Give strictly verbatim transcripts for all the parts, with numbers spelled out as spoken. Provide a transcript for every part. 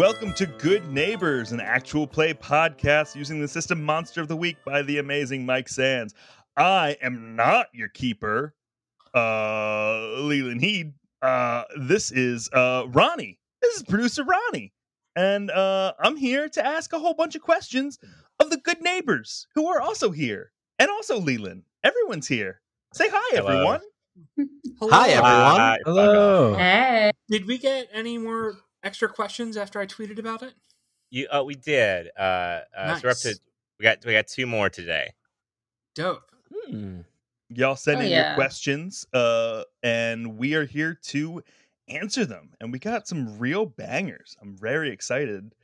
Welcome to Good Neighbors, an actual play podcast using the system Monster of the Week by the amazing Mike Sands. I am not your keeper, uh, Leland Heed. Uh, this is uh, Ronnie. This is producer Ronnie. And uh, I'm here to ask a whole bunch of questions of the good neighbors who are also here. And also Leland. Everyone's here. Say hi, hello. Everyone. Hello. Hi, everyone. Hi. Hello. Hey. Did we get any more extra questions after I tweeted about it? You, oh, we did. Uh, uh, nice. So we're up to, we got we got two more today. Dope. Hmm. Y'all send oh, in yeah. your questions, uh, and we are here to answer them. And we got some real bangers. I'm very excited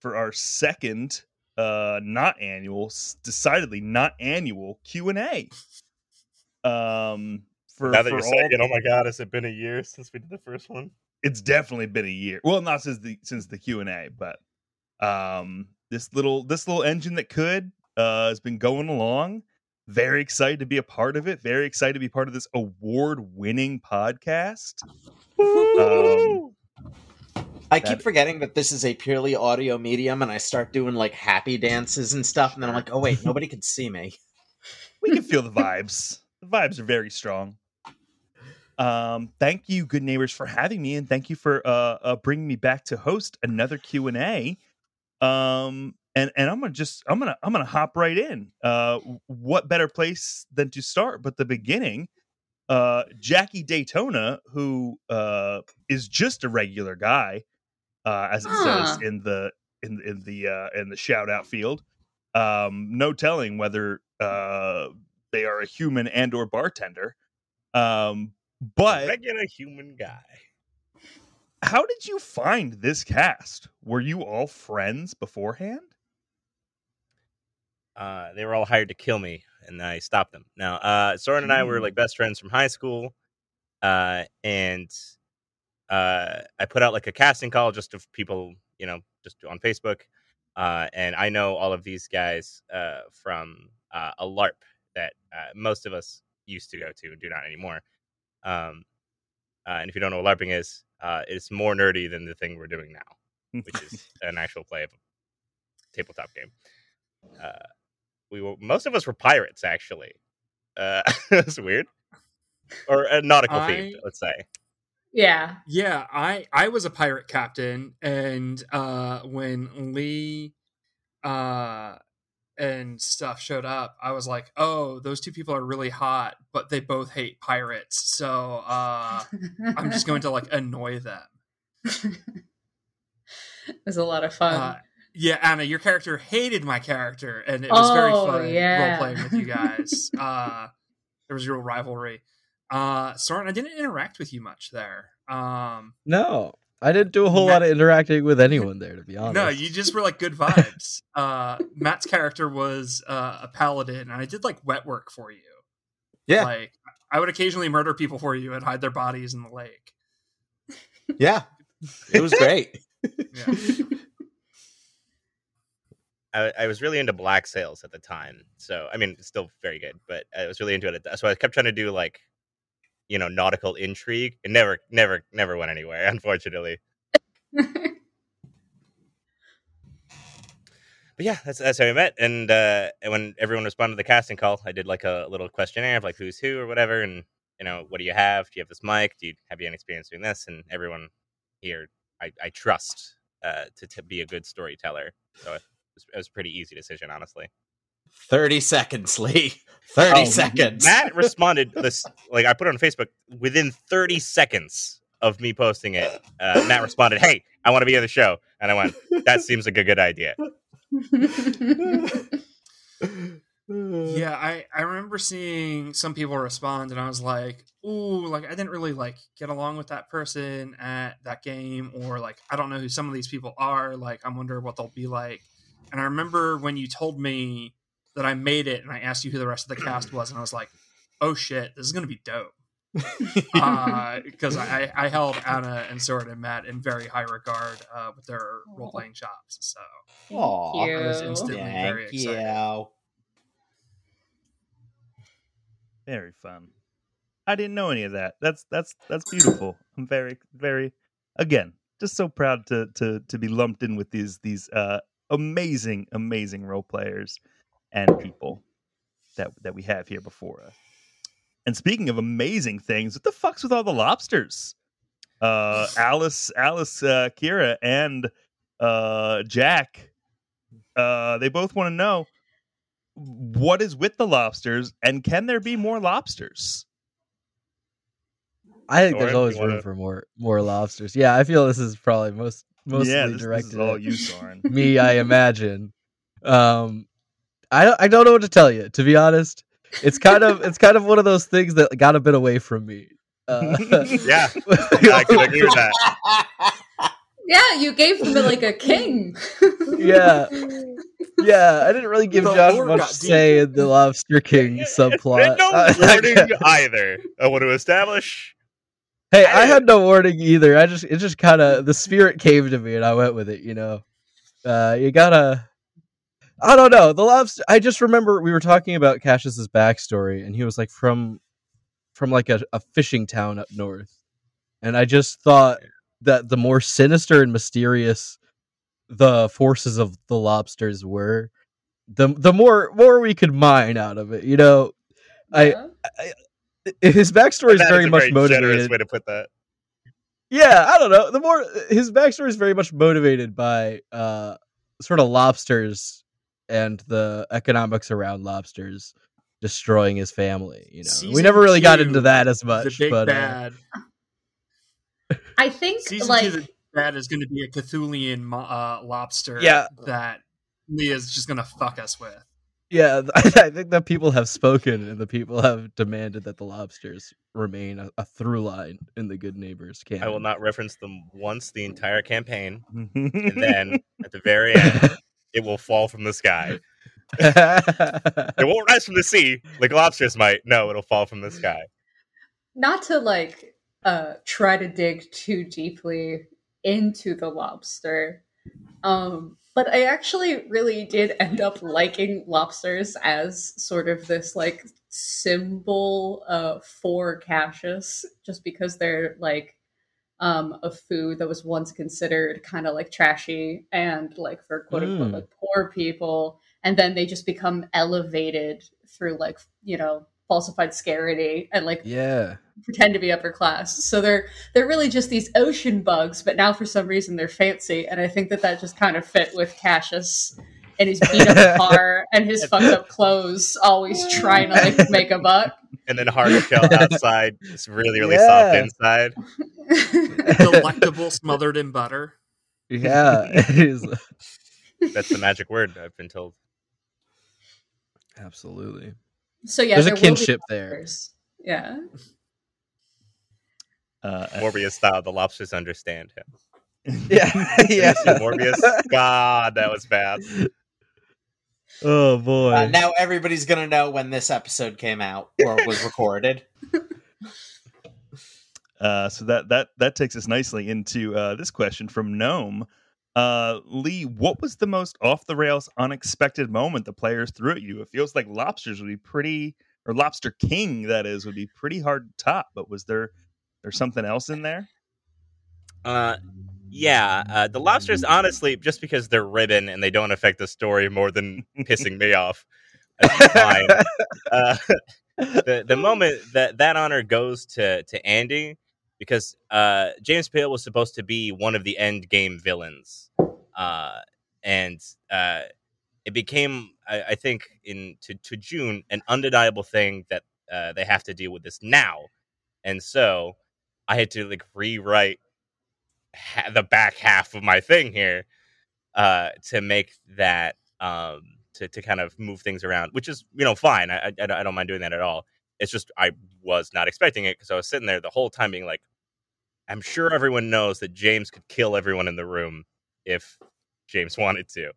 for our second, uh, not annual, decidedly not annual Q and A. Um, for, now that for you're saying, the- oh my God, has it been a year since we did the first one? It's definitely been a year. Well, not since the since the Q and A, but um, this little this little engine that could uh, has been going along. Very excited to be a part of it. Very excited to be part of this award-winning podcast. Um, I keep forgetting that this is a purely audio medium, and I start doing like happy dances and stuff, and then I'm like, oh wait, nobody can see me. We can feel the vibes. The vibes are very strong. Um, thank you, good neighbors, for having me, and thank you for uh, uh bringing me back to host another Q and A. Um. And and I'm gonna just I'm gonna I'm gonna hop right in. Uh, what better place than to start but the beginning? Uh, Jackie Daytona, who uh, is just a regular guy, uh, as it huh. says in the in in the uh, in the shout out field. Um, no telling whether uh, they are a human and or bartender. Um, but a regular human guy. How did you find this cast? Were you all friends beforehand? Uh, they were all hired to kill me, and I stopped them. Now, uh, Soren and I were like best friends from high school, uh, and uh, I put out like a casting call just of people, you know, just on Facebook, uh, and I know all of these guys uh, from uh, a LARP that uh, most of us used to go to and do not anymore. Um, uh, and if you don't know what LARPing is, uh, it's more nerdy than the thing we're doing now, which is an actual play of a tabletop game. Uh, we were most of us were pirates, actually. Uh, that's weird, or uh, nautical I, themed, let's say. Yeah, yeah. I I was a pirate captain, and uh, when Lee uh, and stuff showed up, I was like, "Oh, those two people are really hot, but they both hate pirates, so uh, I'm just going to like annoy them." It was a lot of fun. Uh, Yeah, Anna, your character hated my character, and it was oh, very fun yeah. role-playing with you guys. uh, there was real rivalry. Uh, Soren, I didn't interact with you much there. Um, no, I didn't do a whole Matt, lot of interacting with anyone there, to be honest. No, you just were like good vibes. uh, Matt's character was uh, a paladin, and I did like wet work for you. Yeah. Like, I would occasionally murder people for you and hide their bodies in the lake. Yeah, it was great. Yeah. I, I was really into black sails at the time. So, I mean, it's still very good, but I was really into it. So I kept trying to do like, you know, nautical intrigue. It never, never, never went anywhere, unfortunately. But yeah, that's, that's how we met. And, uh, and when everyone responded to the casting call, I did like a little questionnaire of like, who's who or whatever. And, you know, what do you have? Do you have this mic? Do you have any experience doing this? And everyone here, I, I trust uh, to, to be a good storyteller. So I, It was a pretty easy decision, honestly. Thirty seconds, Lee. Thirty oh, seconds. Matt responded this like I put it on Facebook within thirty seconds of me posting it. Uh, Matt responded, "Hey, I want to be on the show," and I went, "That seems like a good idea." Yeah, I I remember seeing some people respond, and I was like, "Ooh, like I didn't really like get along with that person at that game, or like I don't know who some of these people are. Like I wonder what they'll be like." And I remember when you told me that I made it and I asked you who the rest of the cast was. And I was like, oh, shit, this is going to be dope. Because uh, I, I held Anna and Soren and Matt in very high regard uh, with their role-playing chops. So Thank Aww. you. I was instantly Thank very excited. You. Very fun. I didn't know any of that. That's that's that's beautiful. I'm very, very, again, just so proud to to to be lumped in with these these uh, amazing, amazing role players and people that that we have here before us. And speaking of amazing things, what the fuck's with all the lobsters? Uh, Alice, Alice, uh, Kira, and uh, Jack. Uh, they both want to know what is with the lobsters, and can there be more lobsters? I think there's always room for more more lobsters. Yeah, I feel this is probably most mostly yeah, this, directed this is all you, Soren. Me, I imagine. Um, I I don't know what to tell you, to be honest. It's kind of it's kind of one of those things that got a bit away from me. Uh, yeah, I can agree with that. Yeah, you gave him like a king. yeah, yeah. I didn't really give the Josh Lord much say in the Lobster King subplot. And no uh, warning either. I want to establish. Hey, I, I had no warning either. I just it just kind of the spirit came to me, and I went with it. You know, uh, you gotta. I don't know the lobster. I just remember we were talking about Cassius's backstory, and he was like from, from like a, a fishing town up north, and I just thought that the more sinister and mysterious the forces of the lobsters were, the the more more we could mine out of it. You know, yeah. I, I his backstory is very is a much very motivated. Generous way to put that. Yeah, I don't know. The more his backstory is very much motivated by uh, sort of lobsters. And the economics around lobsters destroying his family. You know, season we never really two, got into that as much. The big but, bad. Uh... I think season like two, the bad is going to be a Cthulian uh, lobster. Yeah. That Leah's just going to fuck us with. Yeah, I, I think that people have spoken, and the people have demanded that the lobsters remain a, a through line in the Good Neighbors campaign. I will not reference them once the entire campaign, and then at the very end. It will fall from the sky. It won't rise from the sea like lobsters might. No, it'll fall from the sky. Not to like uh, try to dig too deeply into the lobster, um, but I actually really did end up liking lobsters as sort of this like symbol uh, for Cassius, just because they're like Um, of food that was once considered kind of like trashy and like for quote unquote mm. like poor people, and then they just become elevated through like you know falsified scarcity and like yeah pretend to be upper class. So they're they're really just these ocean bugs, but now for some reason they're fancy, and I think that that just kind of fit with Cassius and his beat up car and his fucked up clothes, always trying to like make a buck. And then hard shell outside, it's really, really yeah. soft inside. Delectable, smothered in butter. Yeah, it is. That's the magic word, I've been told. Absolutely. So yeah, there's there a kinship there. Yeah. Uh, Morbius style, the lobsters understand him. Yeah, yeah. Morbius, God, that was bad. Oh boy! Uh, now everybody's gonna know when this episode came out or was recorded. Uh, so that that that takes us nicely into uh, this question from Gnome. Uh, Lee, what was the most off the rails, unexpected moment the players threw at you? It feels like lobsters would be pretty, or Lobster King, that is, would be pretty hard to top. But was there there something else in there? Uh. Yeah, uh, the lobsters, honestly, just because they're ribbon and they don't affect the story more than pissing me off. That's fine. Uh, the, the moment that that honor goes to, to Andy, because uh, James Pale was supposed to be one of the end game villains. Uh, and uh, it became, I, I think, in to, to June, an undeniable thing that uh, they have to deal with this now. And so I had to like rewrite the back half of my thing here uh, to make that um, to to kind of move things around, which is you know fine. I, I I don't mind doing that at all. It's just I was not expecting it because I was sitting there the whole time being like, I'm sure everyone knows that James could kill everyone in the room if James wanted to,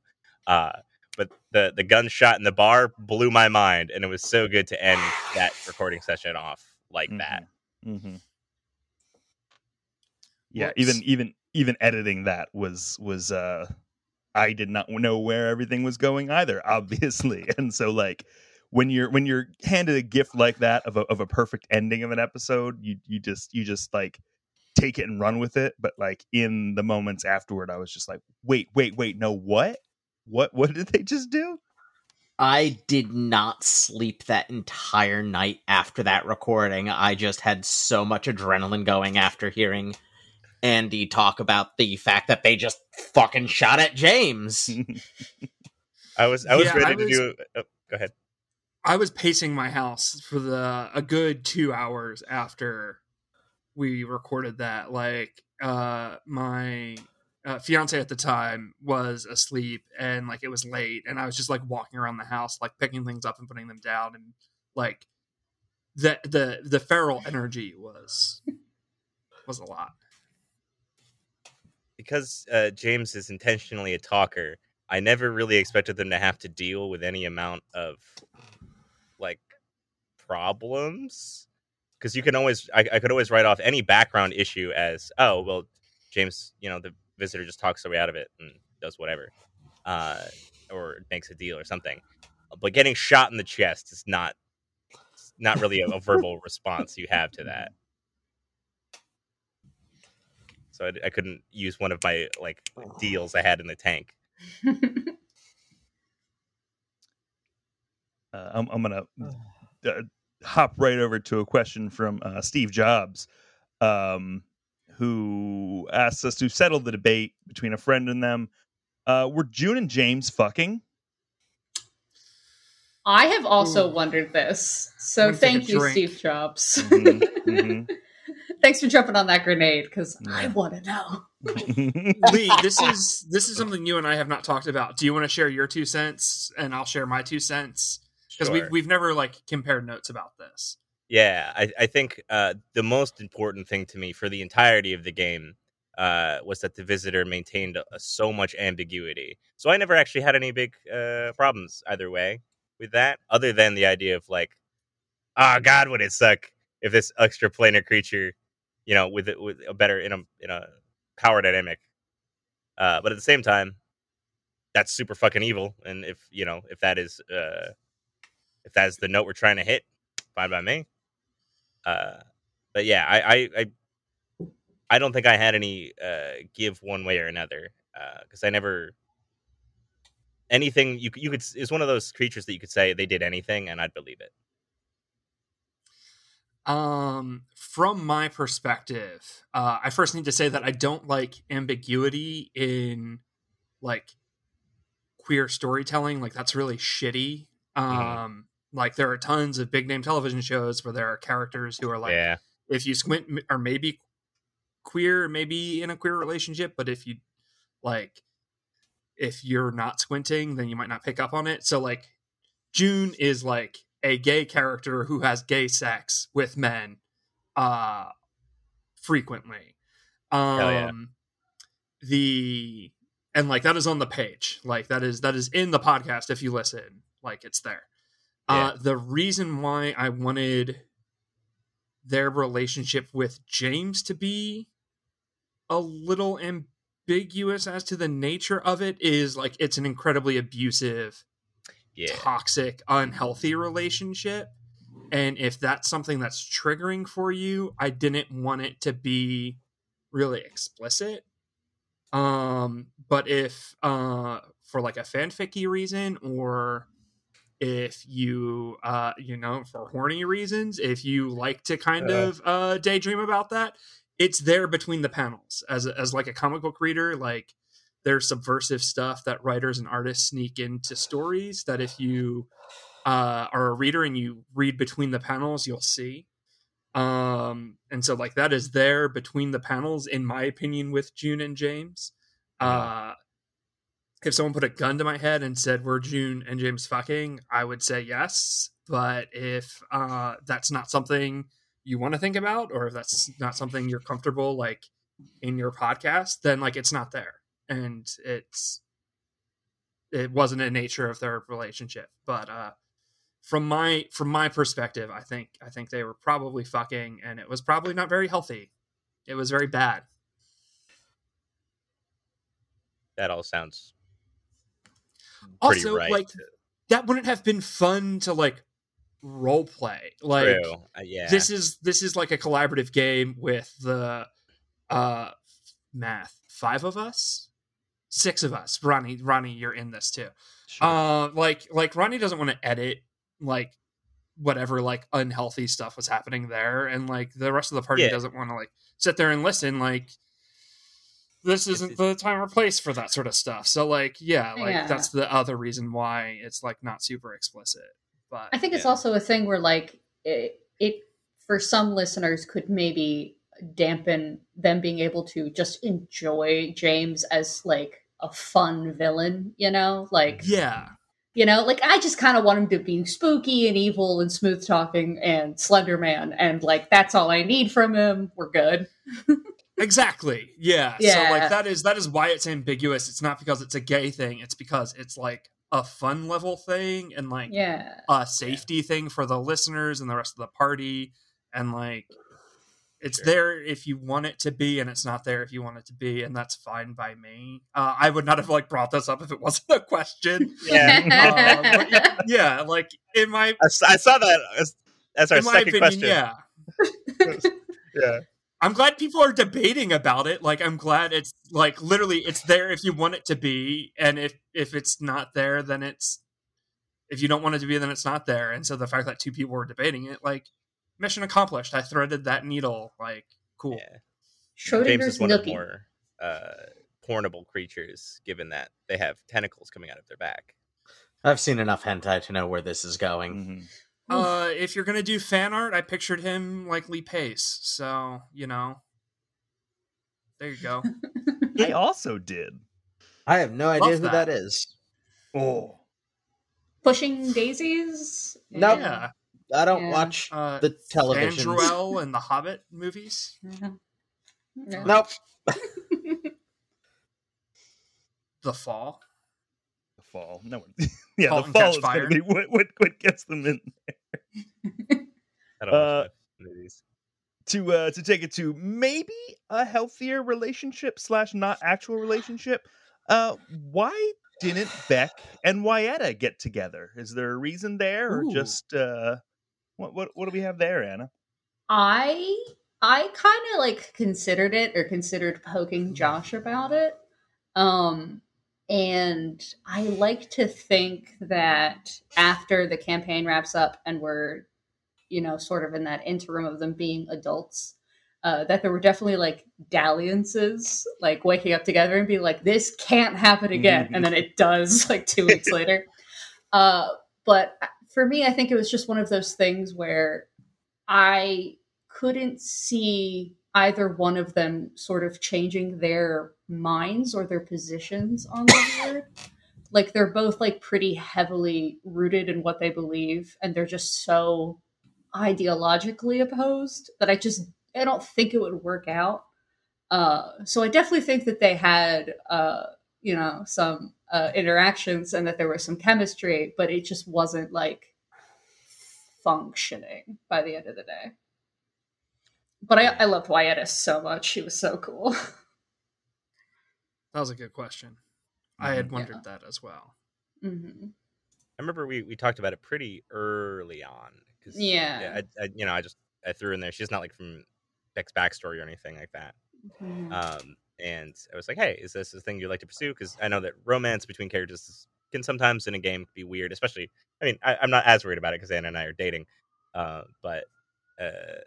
uh, but the the gunshot in the bar blew my mind, and it was so good to end that recording session off like mm-hmm. that. Mm-hmm. Yeah, Whoops. even even even editing that was was uh, I did not know where everything was going either, obviously. And so, like when you're when you're handed a gift like that of a of a perfect ending of an episode, you you just you just like take it and run with it. But like in the moments afterward, I was just like, wait, wait, wait, no, what? What, what did they just do? I did not sleep that entire night after that recording. I just had so much adrenaline going after hearing Andy talk about the fact that they just fucking shot at James. I was I was yeah, ready I to was, do oh, go ahead. I was pacing my house for the a good two hours after we recorded that. Like uh my uh, fiance at the time was asleep, and like it was late, and I was just like walking around the house, like picking things up and putting them down, and like the the the feral energy was was a lot. Because uh, James is intentionally a talker, I never really expected them to have to deal with any amount of, like, problems. Because you can always, I, I could always write off any background issue as, oh, well, James, you know, the visitor just talks their way out of it and does whatever. Uh, or makes a deal or something. But getting shot in the chest is not, not really a, a verbal response you have to that. So I, I couldn't use one of my like deals I had in the tank. uh, I'm, I'm gonna uh, hop right over to a question from uh, Steve Jobs, um, who asks us to settle the debate between a friend and them. Uh, were June and James fucking? I have also Ooh. wondered this. So thank you, drink. Steve Jobs. Mm-hmm. Mm-hmm. Thanks for jumping on that grenade, because yeah. I want to know. Lee, this is this is something you and I have not talked about. Do you want to share your two cents, and I'll share my two cents? Because sure. we've we've never like compared notes about this. Yeah, I, I think uh, the most important thing to me for the entirety of the game uh, was that the visitor maintained a, a, so much ambiguity. So I never actually had any big uh, problems either way with that, other than the idea of like, ah, oh, God, would it suck if this extra planar creature, you know, with with a better in a in a power dynamic, uh, but at the same time, that's super fucking evil. And if you know, if that is, uh, if that's the note we're trying to hit, fine by me. Uh, but yeah, I, I, I, I don't think I had any uh, give one way or another, because uh, I never anything you you could is one of those creatures that you could say they did anything and I'd believe it. Um, from my perspective, uh, I first need to say that I don't like ambiguity in like queer storytelling. Like that's really shitty. Um, mm-hmm. Like there are tons of big name television shows where there are characters who are like, yeah. if you squint or maybe queer, maybe in a queer relationship, but if you like, if you're not squinting, then you might not pick up on it. So like June is like a gay character who has gay sex with men uh, frequently. Um, yeah. The, and like, that is on the page. Like that is, that is in the podcast. If you listen, like it's there. Yeah. Uh, the reason why I wanted their relationship with James to be a little ambiguous as to the nature of it is like, it's an incredibly abusive, Yeah. toxic, unhealthy relationship, and if that's something that's triggering for you, I didn't want it to be really explicit. Um, but if uh, for like a fanficky reason, or if you uh, you know, for horny reasons, if you like to kind uh, of uh, daydream about that, it's there between the panels as as like a comic book reader, like. There's subversive stuff that writers and artists sneak into stories that if you uh, are a reader and you read between the panels, you'll see. Um, and so like that is there between the panels, in my opinion, with June and James. Uh, if someone put a gun to my head and said, "Were June and James fucking?" I would say yes. But if uh, that's not something you want to think about, or if that's not something you're comfortable, like in your podcast, then like, it's not there. And it's it wasn't a nature of their relationship, but uh, from my from my perspective, I think I think they were probably fucking, and it was probably not very healthy. It was very bad. That all sounds pretty also right. Like that wouldn't have been fun to like role play. Like uh, yeah. this is this is like a collaborative game with the uh, math, five of us, six of us. Ronnie, Ronnie, you're in this too. Sure. Uh, like, like Ronnie doesn't want to edit like whatever like unhealthy stuff was happening there, and like the rest of the party yeah. doesn't want to like sit there and listen. Like, this isn't the time or place for that sort of stuff. So like, yeah, like yeah. that's the other reason why it's like not super explicit. But I think it's yeah. also a thing where like it, it for some listeners could maybe dampen them being able to just enjoy James as like a fun villain, you know, like, yeah, you know, like I just kind of want him to be spooky and evil and smooth talking and Slender Man. And like, that's all I need from him. We're good. Exactly. Yeah. yeah. So like that is, that is why it's ambiguous. It's not because it's a gay thing. It's because it's like a fun level thing and like yeah. a safety yeah. thing for the listeners and the rest of the party. And like, it's sure. there if you want it to be, and it's not there if you want it to be, and that's fine by me. Uh, I would not have like brought this up if it wasn't a question. Yeah, um, but, yeah. Like in my, I, I saw that as, as our second opinion, question. Yeah, yeah. I'm glad people are debating about it. Like, I'm glad it's like literally it's there if you want it to be, and if if it's not there, then it's if you don't want it to be, then it's not there. And so the fact that two people were debating it, like. Mission accomplished. I threaded that needle. Like, cool. Yeah. Schrodinger's James is one nookie. Of the more uh, pornable creatures, given that they have tentacles coming out of their back. I've seen enough hentai to know where this is going. Mm-hmm. Uh, if you're going to do fan art, I pictured him like Lee Pace. So, you know. There you go. I also did. I have no Love idea who that, that is. Oh. Pushing Daisies? Nope. Yeah. I don't yeah. watch uh, the television. Andrewell and the Hobbit movies. Yeah. No. Nope. The Fall. The Fall. No one. Yeah, Fall The Fall is going to be what, what, what gets them in there. I don't uh, watch movies. To uh, to take it to maybe a healthier relationship slash not actual relationship. Uh, why didn't Beck and Wyetta get together? Is there a reason there, or Ooh. just? Uh, What, what what do we have there, Anna? I I kind of like considered it or considered poking Josh about it. Um, and I like to think that after the campaign wraps up and we're, you know, sort of in that interim of them being adults, uh, that there were definitely like dalliances, like waking up together and being like, this can't happen again. Mm-hmm. And then it does like two weeks later. Uh, but I, For me, I think it was just one of those things where I couldn't see either one of them sort of changing their minds or their positions on the board. Like, they're both, like, pretty heavily rooted in what they believe, and they're just so ideologically opposed that I just, I don't think it would work out. Uh, so I definitely think that they had, uh, you know, some... Uh, interactions and that there was some chemistry, but it just wasn't like functioning by the end of the day. But I, I loved Wyetta so much. She was so cool. That was a good question. I had wondered yeah. that as well. Mm-hmm. I remember we, we talked about it pretty early on. Cause, yeah. yeah I, I, you know, I just I threw in there. She's not like from Beck's backstory or anything like that. Mm-hmm. Um, And I was like, hey, is this a thing you'd like to pursue? Because I know that romance between characters can sometimes in a game be weird, especially, I mean, I, I'm not as worried about it because Anna and I are dating. Uh, but uh,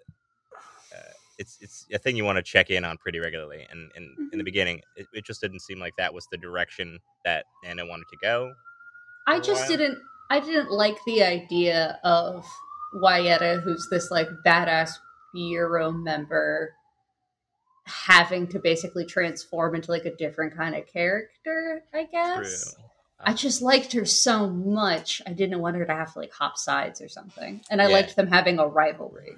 uh, it's it's a thing you want to check in on pretty regularly. And, and mm-hmm. in the beginning, it, it just didn't seem like that was the direction that Anna wanted to go. I just didn't, I didn't like the idea of Wyetta, who's this like badass bureau member, having to basically transform into like a different kind of character, I guess. True. I just liked her so much. I didn't want her to have to like hop sides or something. And I yeah. liked them having a rivalry.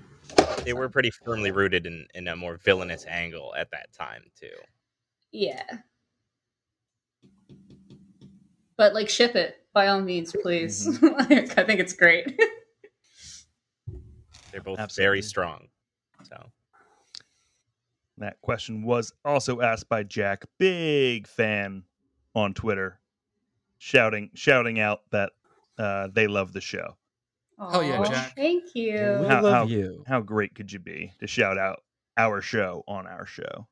They were pretty firmly rooted in, in a more villainous angle at that time too. Yeah. But like ship it by all means, please. Mm-hmm. Like, I think it's great. They're both Absolutely. very strong. So that question was also asked by Jack, big fan on Twitter, shouting shouting out that uh, they love the show. Oh yeah, Jack! Thank you. We how, love how, you. How great could you be to shout out our show on our show?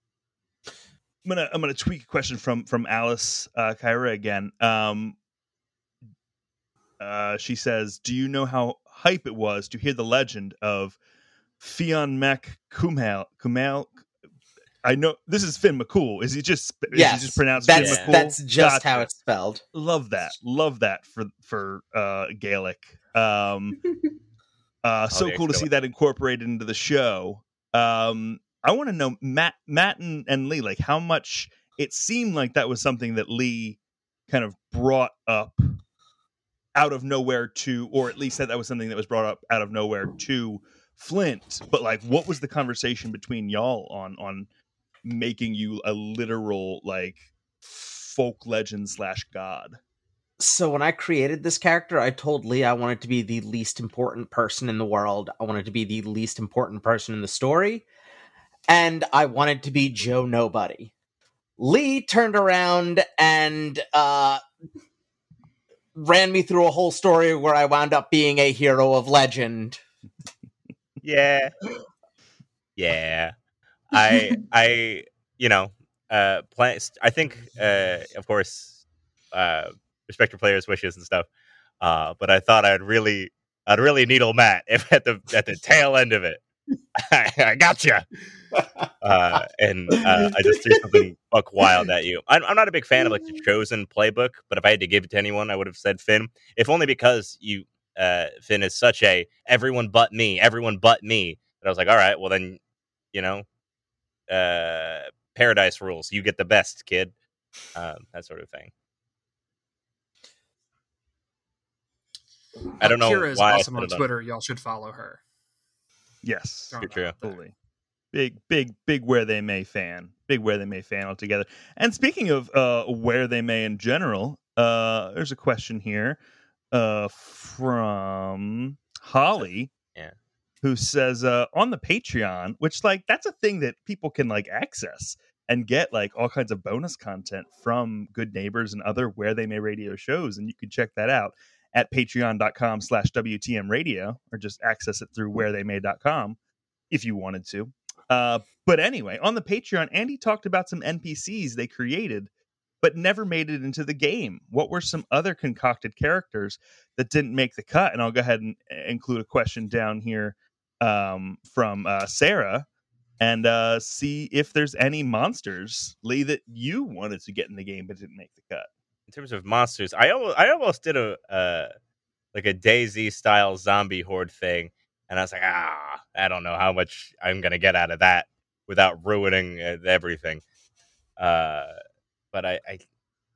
I'm gonna I'm gonna tweak a question from from Alice uh, Kyra again. Um, uh, she says, "Do you know how hype it was to hear the legend of Fionn Mac Cumhail Cumhail?" I know this is Finn McCool. Is he just is yes, he just pronounced that's, Finn McCool? That's just gotcha. How it's spelled. Love that. Love that for for uh, Gaelic. Um, uh, so cool to see that incorporated into the show. Um, I want to know Matt, Matt and, and Lee, like how much it seemed like that was something that Lee kind of brought up out of nowhere to, or at least that that was something that was brought up out of nowhere to Flint. But like, what was the conversation between y'all on on? making you a literal like folk legend slash god? So when I created this character, I told Lee I wanted to be the least important person in the world. I wanted to be the least important person in the story, and I wanted to be Joe Nobody. Lee turned around and uh ran me through a whole story where I wound up being a hero of legend. Yeah. Yeah. I, I, you know, uh, play, I think, uh, of course, uh, respect your players' wishes and stuff. Uh, but I thought I'd really, I'd really needle Matt if at the at the tail end of it. I, I gotcha. Uh, and uh, I just threw something buck wild at you. I'm, I'm not a big fan of like the chosen playbook, but if I had to give it to anyone, I would have said Finn. If only because you, uh, Finn is such a everyone but me, everyone but me. And I was like, all right, well then, you know. Uh, paradise rules. You get the best, kid. Um, that sort of thing. I don't know why. Kira is awesome on Twitter. Y'all should follow her. Yes, true. Absolutely. Big, big, big Where They May fan. Big Where They May fan altogether. And speaking of uh, Where They May in general, uh, there's a question here uh, from Holly. Yeah. Who says uh, on the Patreon, which like that's a thing that people can like access and get like all kinds of bonus content from Good Neighbors and other Where They May Radio shows. And you can check that out at patreon.com slash WTM radio or just access it through where they may dot com if you wanted to. Uh, but anyway, on the Patreon, Andy talked about some N P Cs they created but never made it into the game. What were some other concocted characters that didn't make the cut? And I'll go ahead and include a question down here. Um, from uh, Sarah, and uh, see if there's any monsters, Lee, that you wanted to get in the game but didn't make the cut. In terms of monsters, I almost, I almost did a uh, like a DayZ style zombie horde thing, and I was like, ah, I don't know how much I'm gonna get out of that without ruining everything. Uh, but I, I,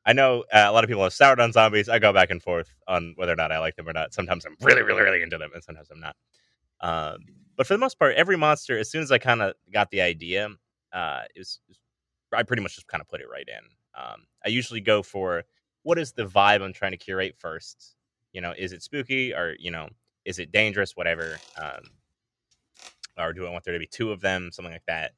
I know a lot of people have soured on zombies. I go back and forth on whether or not I like them or not. Sometimes I'm really, really, really into them, and sometimes I'm not. Um, but for the most part, every monster, as soon as I kind of got the idea, uh, it was, it was, I pretty much just kind of put it right in. Um, I usually go for what is the vibe I'm trying to curate first? You know, is it spooky or, you know, is it dangerous, whatever? Um, or do I want there to be two of them, something like that?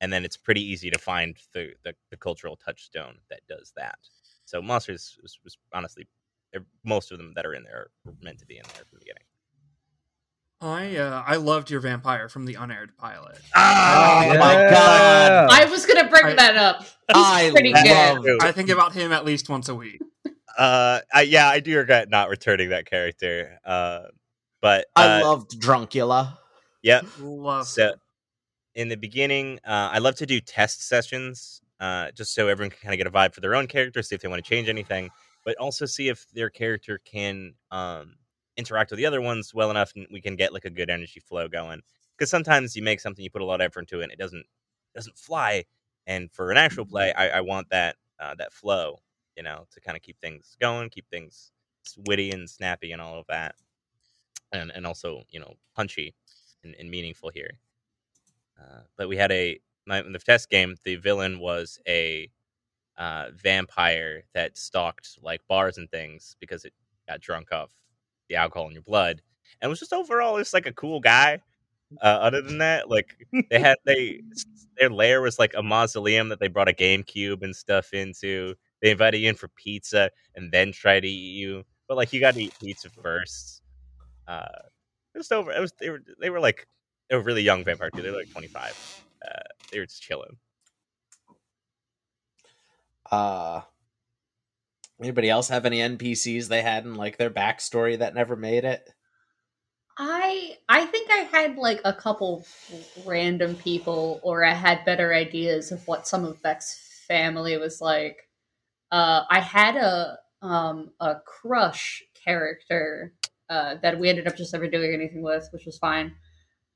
And then it's pretty easy to find the, the, the cultural touchstone that does that. So monsters was, was honestly, most of them that are in there are meant to be in there from the beginning. I uh, I loved your vampire from the unaired pilot. Oh, oh my yeah. god! I was gonna bring I, that up. He's I pretty good. It. I think about him at least once a week. Uh, I, yeah, I do regret not returning that character. Uh, but uh, I loved Druncula. Yep. Love so it. In the beginning, uh, I love to do test sessions, uh, just so everyone can kind of get a vibe for their own character, see if they want to change anything, but also see if their character can. Um, interact with the other ones well enough and we can get like a good energy flow going, because sometimes you make something, you put a lot of effort into it and it doesn't doesn't fly, and for an actual play I, I want that uh, that flow, you know, to kind of keep things going, keep things witty and snappy and all of that, and and also, you know, punchy and, and meaningful here. Uh, but we had a my, in the test game the villain was a uh, vampire that stalked like bars and things because it got drunk off the alcohol in your blood, and it was just overall just like a cool guy. Uh, other than that, like they had they their lair was like a mausoleum that they brought a GameCube and stuff into. They invited you in for pizza and then try to eat you, but like you got to eat pizza first. Uh, just over, it was they were they were like they were really young vampire too. They were like twenty-five. Uh, they were just chilling. Uh, anybody else have any N P Cs they had in like their backstory that never made it? I I think I had like a couple random people, or I had better ideas of what some of Beck's family was like. Uh, I had a um, a crush character uh, that we ended up just never doing anything with, which was fine.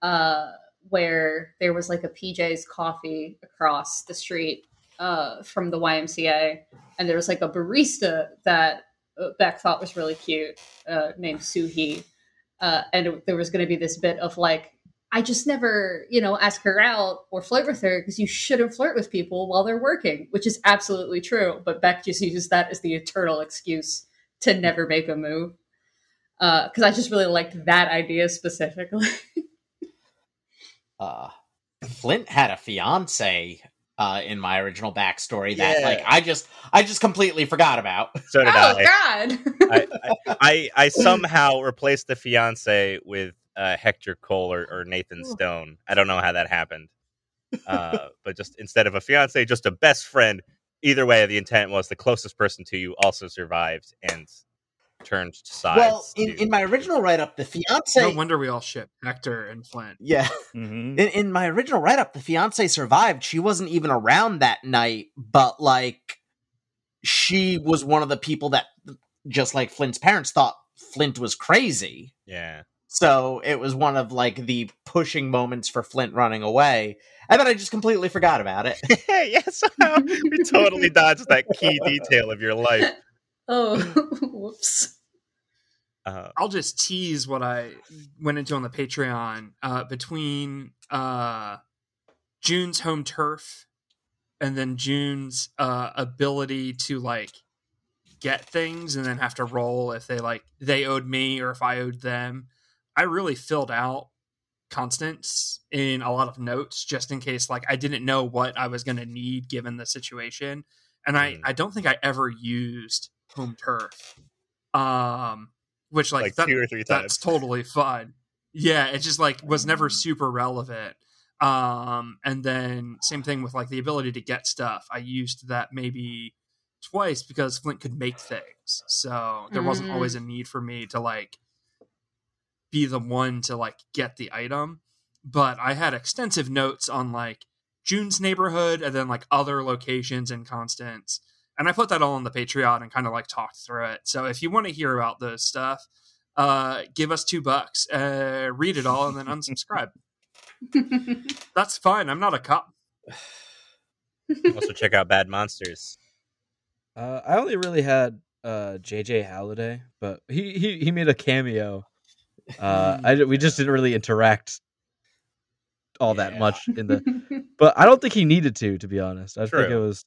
Uh, where there was like a P J's coffee across the street uh, from the Y M C A, and there was like a barista that Beck thought was really cute uh, named Suhi. Uh, and it, there was going to be this bit of like, I just never, you know, ask her out or flirt with her because you shouldn't flirt with people while they're working, which is absolutely true. But Beck just uses that as the eternal excuse to never make a move. Uh, cause I just really liked that idea specifically. uh, Flint had a fiance, uh, in my original backstory that yeah. like, I just, I just completely forgot about. So did oh, I. God. I, I, I, I somehow replaced the fiance with, Uh, Hector Cole or, or Nathan Stone. I don't know how that happened. Uh, but just instead of a fiance, just a best friend. Either way, the intent was the closest person to you also survived and turned to sides. Well, in, to... in my original write-up, the fiance... No wonder we all ship Hector and Flint. Yeah. Mm-hmm. In, in my original write-up, the fiance survived. She wasn't even around that night, but like she was one of the people that, just like Flint's parents, thought Flint was crazy. Yeah. So it was one of like the pushing moments for Flint running away. I bet I just completely forgot about it. Yes, we totally dodged that key detail of your life. Oh, whoops. Uh, I'll just tease what I went into on the Patreon uh, between uh, June's home turf and then June's uh, ability to like get things and then have to roll if they like they owed me or if I owed them. I really filled out constants in a lot of notes just in case, like I didn't know what I was going to need given the situation. And mm. I, I don't think I ever used home turf, um, which like, like that, two or three times. That's totally fun. Yeah. It just like was never super relevant. Um, and then same thing with like the ability to get stuff. I used that maybe twice because Flint could make things. So there mm. wasn't always a need for me to like, be the one to like get the item, but I had extensive notes on like June's neighborhood and then like other locations in Constance, and I put that all on the Patreon and kind of like talked through it. So if you want to hear about those stuff, uh give us two bucks, uh read it all, and then unsubscribe. That's fine. I'm not a cop. Also check out Bad Monsters. uh I only really had uh J J Halliday, but he he, he made a cameo. Uh, I we just didn't really interact all yeah. that much in the, but I don't think he needed to. To be honest, I True. think it was.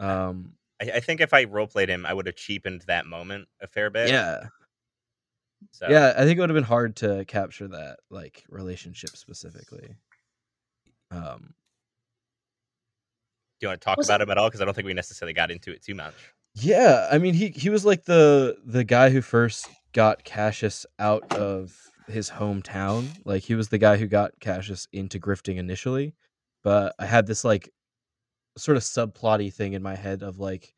Um, I, I think if I roleplayed him, I would have cheapened that moment a fair bit. Yeah, so. yeah. I think it would have been hard to capture that like relationship specifically. Um, do you want to talk about it? him at all? Because I don't think we necessarily got into it too much. Yeah, I mean, he he was like the the guy who first got Cassius out of his hometown. Like he was the guy who got Cassius into grifting initially, but I had this like sort of subplotty thing in my head of like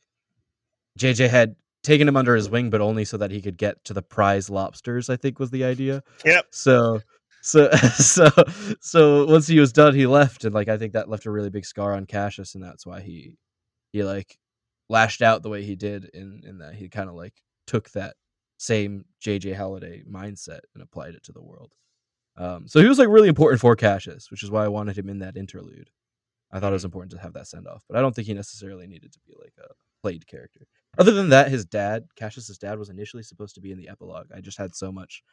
J J had taken him under his wing, but only so that he could get to the prize lobsters, I think was the idea. Yep. So, so, so, so once he was done, he left. And like, I think that left a really big scar on Cassius. And that's why he, he like lashed out the way he did in, in that he kind of like took that same J J Halliday mindset and applied it to the world. Um, so he was like really important for Cassius, which is why I wanted him in that interlude. I thought it was important to have that send off, but I don't think he necessarily needed to be like a played character. Other than that, his dad, Cassius's dad, was initially supposed to be in the epilogue. I just had so much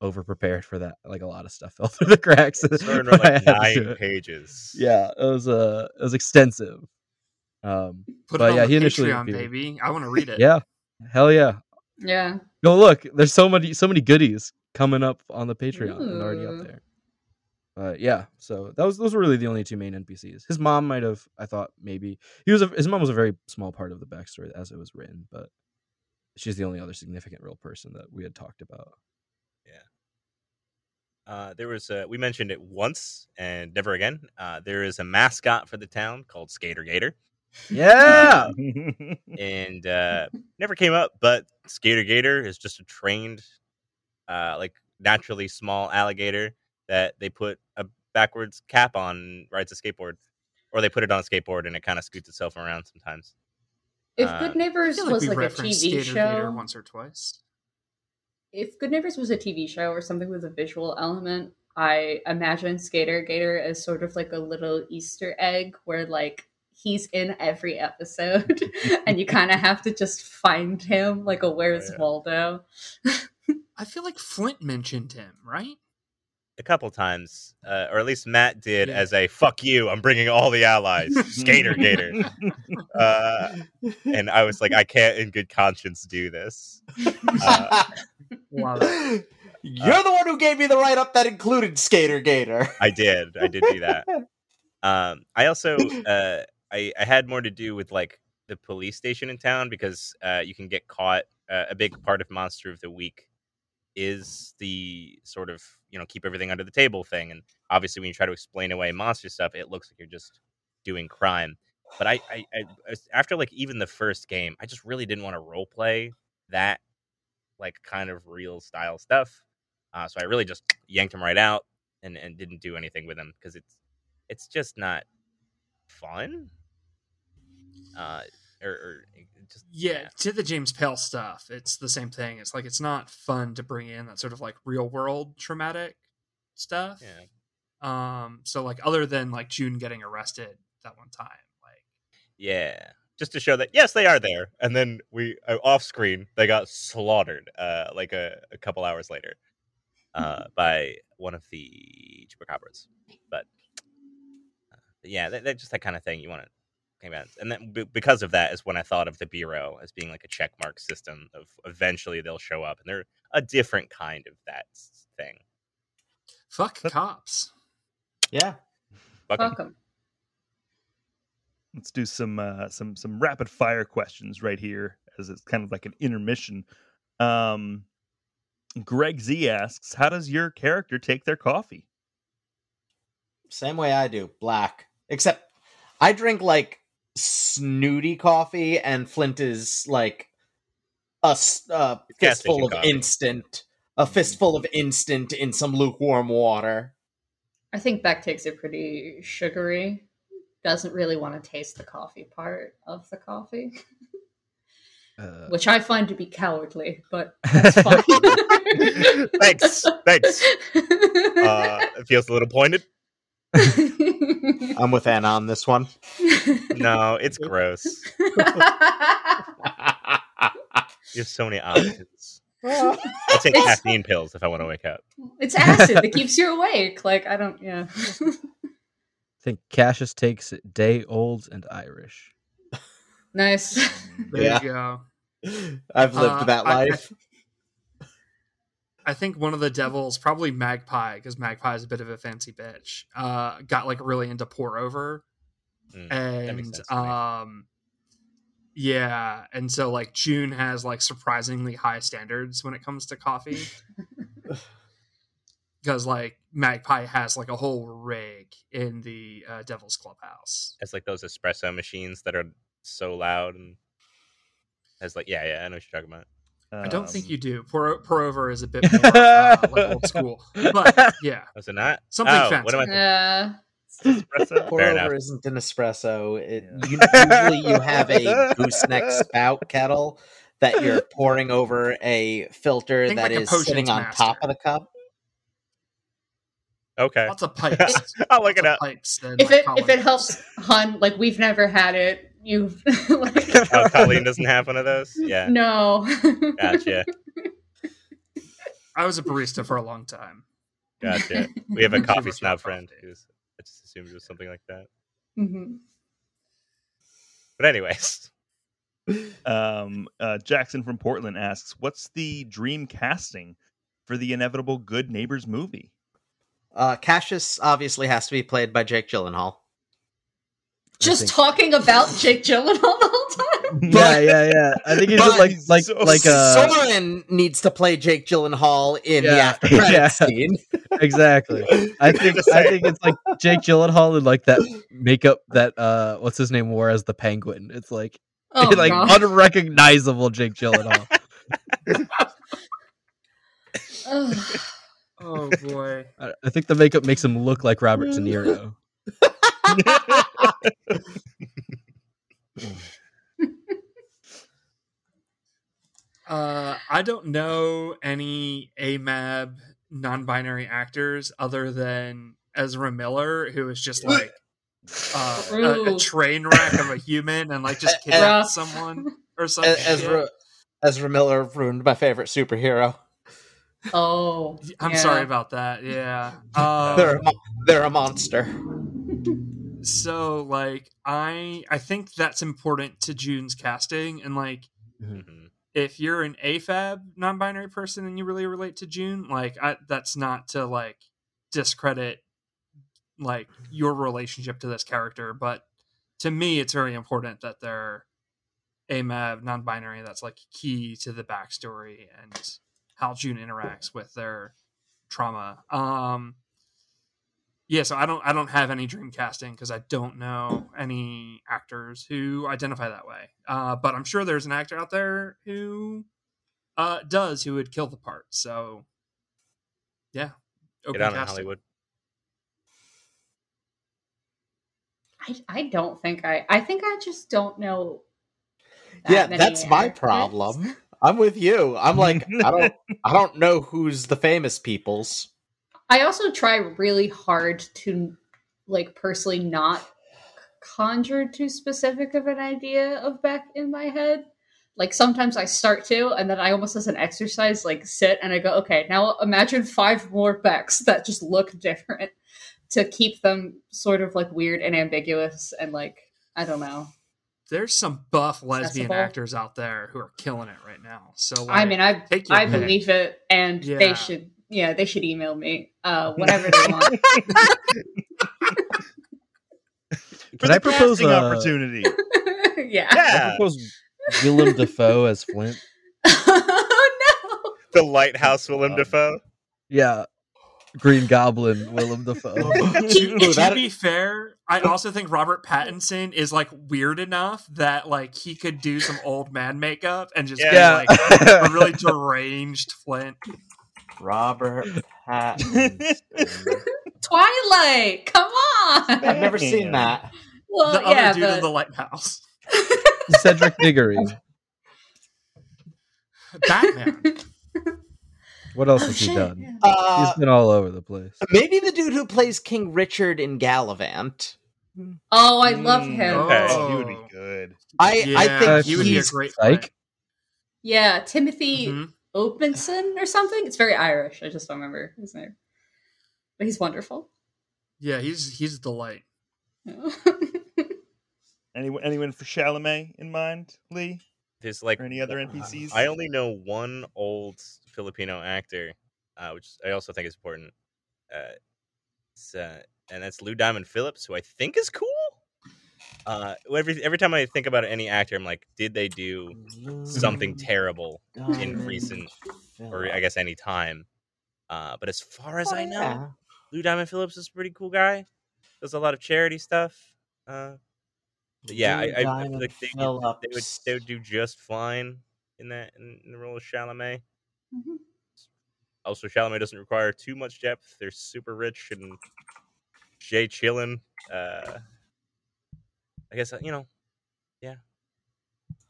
over prepared for that. Like a lot of stuff fell through the cracks. It's turned on like nine pages. Yeah, it was uh, it was extensive. Um, Put but it on yeah, the he initially Patreon, baby. I want to read it. Yeah, hell yeah. Yeah. Go look. There's so many, so many goodies coming up on the Patreon Ooh. and already up there. Uh, yeah. So that was those were really the only two main N P Cs. His mom might have. I thought maybe he was. A, his mom was a very small part of the backstory as it was written, but she's the only other significant real person that we had talked about. Yeah. Uh, there was. A, we mentioned it once and never again. Uh, there is a mascot for the town called Skater Gator. Yeah. And uh, never came up, but Skater Gator is just a trained, uh, like naturally small alligator that they put a backwards cap on and rides a skateboard. Or they put it on a skateboard and it kind of scoots itself around sometimes. If uh, Good Neighbors like was like a T V Skater show Gator once or twice. If Good Neighbors was a T V show or something with a visual element, I imagine Skater Gator as sort of like a little Easter egg where like he's in every episode and you kind of have to just find him like a Where's oh, yeah. Waldo. I feel like Flint mentioned him, right? A couple times, uh, or at least Matt did yeah. as a fuck you, I'm bringing all the allies, Skater Gator. Uh, and I was like, I can't in good conscience do this. Uh, wow. You're uh, the one who gave me the write-up that included Skater Gator. I did. I did do that. Um, I also, uh, I, I had more to do with like the police station in town because uh, you can get caught. Uh, a big part of Monster of the Week is the sort of, you know, keep everything under the table thing. And obviously when you try to explain away monster stuff, it looks like you're just doing crime. But I, I, I after like even the first game, I just really didn't want to role play that like kind of real style stuff. Uh, so I really just yanked him right out and, and didn't do anything with him because it's it's just not fun. Uh, or, or just, yeah, yeah, to the James Pale stuff, it's the same thing. It's like it's not fun to bring in that sort of like real world traumatic stuff. Yeah. Um. So like other than like June getting arrested that one time, like yeah. Just to show that, yes, they are there. And then we uh, off screen, they got slaughtered uh, like a, a couple hours later uh, by one of the chupacabras. But, uh, but yeah, that, that just that kind of thing you want to think about. And then b- because of that is when I thought of the Bureau as being like a checkmark system of eventually they'll show up. And they're a different kind of that thing. Fuck but, cops. Yeah. Fuck, Fuck them. them. Let's do some uh, some some rapid fire questions right here, as it's kind of like an intermission. Um, Greg Z asks, "How does your character take their coffee?" Same way I do, black. Except I drink like snooty coffee, and Flint is like a uh, fistful of coffee. instant, a fistful of instant in some lukewarm water. I think Beck takes it pretty sugary. Doesn't really want to taste the coffee part of the coffee. Uh, Which I find to be cowardly, but that's fine. Thanks, thanks. Uh, it feels a little pointed. I'm with Anna on this one. No, it's gross. You have so many options. I'll take it's, caffeine pills if I want to wake up. It's acid that keeps you awake. Like, I don't, yeah. I think Cassius takes day old and Irish. Nice. There yeah. you go. I've lived uh, that I, life. I, I think one of the devils, probably Magpie, because Magpie is a bit of a fancy bitch, uh, got like really into pour over. Mm, and um, yeah. And so like June has like surprisingly high standards when it comes to coffee. Because, like, Magpie has, like, a whole rig in the uh, Devil's Clubhouse. It's, like, those espresso machines that are so loud. And it's, like, yeah, yeah, I know what you're talking about. Um, I don't think you do. Pour, pour over is a bit more, uh, like, old school. But, yeah. Was it not? Something oh, fancy. What am I thinking? Uh, espresso? Pour Fair over enough. Isn't an espresso. It, you, usually you have a gooseneck spout kettle that you're pouring over a filter think, that like, is sitting on master. top of the cup. Okay. Lots of pipes. I'll look Lots it up. Pipes and, if like, it colonies. If it helps, hon, like we've never had it. You've like oh, Colleen doesn't have one of those? Yeah. No. Gotcha. I was a barista for a long time. Gotcha. We have a coffee snob friend who's I just assumed it was something like that. Mm-hmm. But anyways. Um uh, Jackson from Portland asks, what's the dream casting for the inevitable Good Neighbors movie? Uh, Cassius obviously has to be played by Jake Gyllenhaal. Just talking about Jake Gyllenhaal the whole time? But, yeah, yeah, yeah. I think it's like like so, like uh Soren needs to play Jake Gyllenhaal in yeah, the after credits yeah. scene. Exactly. I think I think it's like Jake Gyllenhaal in like that makeup that uh what's his name wore as the Penguin. It's like oh, like God. Unrecognizable Jake Gyllenhaal. Oh boy. I, I think the makeup makes him look like Robert De Niro. uh I don't know any A M A B non-binary actors other than Ezra Miller, who is just like uh, a, a train wreck of a human and like just kidnapped someone or something. Ezra, Ezra Miller ruined my favorite superhero. Oh, I'm yeah. sorry about that. Yeah, um, they're a, they're a monster. So like I I think that's important to June's casting, and like mm-hmm. if you're an A F A B non-binary person and you really relate to June, like I, that's not to like discredit like your relationship to this character, but to me it's very important that they're A M A B non-binary. That's like key to the backstory and how June interacts with their trauma. Um, yeah, so I don't I don't have any dream casting because I don't know any actors who identify that way. Uh, but I'm sure there's an actor out there who uh, does, who would kill the part. So, yeah. Open Get out casting. Hollywood. I, I don't think I... I think I just don't know that Yeah, that's actors. My problem. I'm with you. I'm like, I don't I don't know who's the famous peoples. I also try really hard to, like, personally not conjure too specific of an idea of Beck in my head. Like, sometimes I start to, and then I almost as an exercise, like, sit and I go, okay, now imagine five more Becks that just look different to keep them sort of, like, weird and ambiguous and, like, I don't know. There's some buff lesbian accessible. Actors out there who are killing it right now. So like, I mean, I I pick. Believe it, and yeah. they should, yeah, they should email me uh, whatever they want. Can I propose an uh, opportunity? yeah, yeah. I propose Willem Dafoe as Flint. Oh no! The Lighthouse Willem um, Dafoe. Yeah. Green Goblin, Willem Dafoe. to, to be fair, I also think Robert Pattinson is like weird enough that like he could do some old man makeup and just yeah. be like a really deranged Flint. Robert Pattinson. Twilight, come on! I've never seen that. Well, the other yeah, dude but... in the Lighthouse. Cedric Diggory. Batman. What else oh, has he shit. done? Uh, He's been all over the place. Maybe the dude who plays King Richard in Galavant. Oh, I love him. Okay. Oh. He would be good. I, yeah, I think uh, he would be a great like. Yeah, Timothy mm-hmm. Opinson or something. It's very Irish. I just don't remember his name. But he's wonderful. Yeah, he's he's a delight. Oh. anyone, anyone for Chalamet in mind, Lee? There's like or any other N P Cs? I only know one old Filipino actor, uh, which I also think is important. Uh, it's, uh, and that's Lou Diamond Phillips, who I think is cool. Uh, every every time I think about any actor, I'm like, did they do something terrible in recent, or I guess any time? Uh, but as far as oh, I know, yeah. Lou Diamond Phillips is a pretty cool guy. Does a lot of charity stuff. Uh, yeah, I, I feel like they, they, would, they would do just fine in that in, in the role of Chalamet. Mm-hmm. Also, Chalamet doesn't require too much depth. They're super rich and Jay chillin'. Uh, I guess you know, yeah.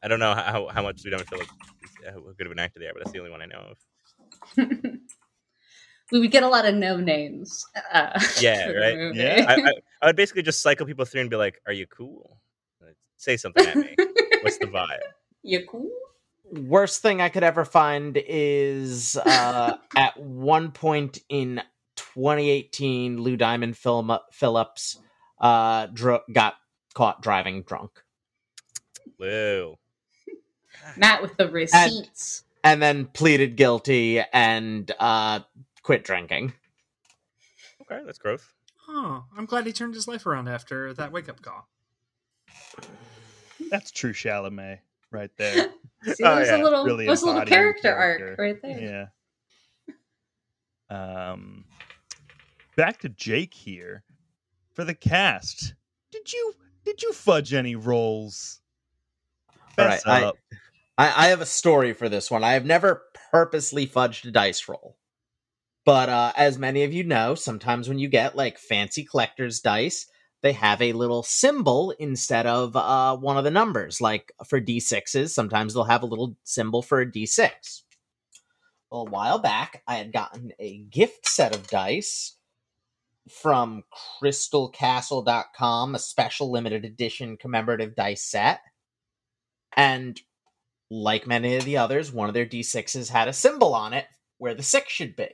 I don't know how how much we don't feel like how good of an actor they are, but that's the only one I know of. We would get a lot of no names. Uh, yeah, right. Yeah, I, I, I would basically just cycle people through and be like, "Are you cool? Say something at me. What's the vibe? You cool?" Worst thing I could ever find is uh, at one point in twenty eighteen, Lou Diamond Phil- Phillips uh, dro- got caught driving drunk. Whoa. Matt with the receipts. And, and then pleaded guilty and uh, quit drinking. Okay, that's growth. Oh, I'm glad he turned his life around after that wake-up call. That's true Chalamet. Right there. See, oh, there's yeah. a little, really there's a little character, character arc right there. Yeah. Um, back to Jake here. For the cast, did you did you fudge any roles? Best All right, up. I, I have a story for this one. I have never purposely fudged a dice roll. But uh, as many of you know, sometimes when you get like fancy collector's dice, they have a little symbol instead of uh, one of the numbers. Like for D sixes, sometimes they'll have a little symbol for a D six. Well, a while back, I had gotten a gift set of dice from crystal castle dot com, a special limited edition commemorative dice set. And like many of the others, one of their D sixes had a symbol on it where the six should be.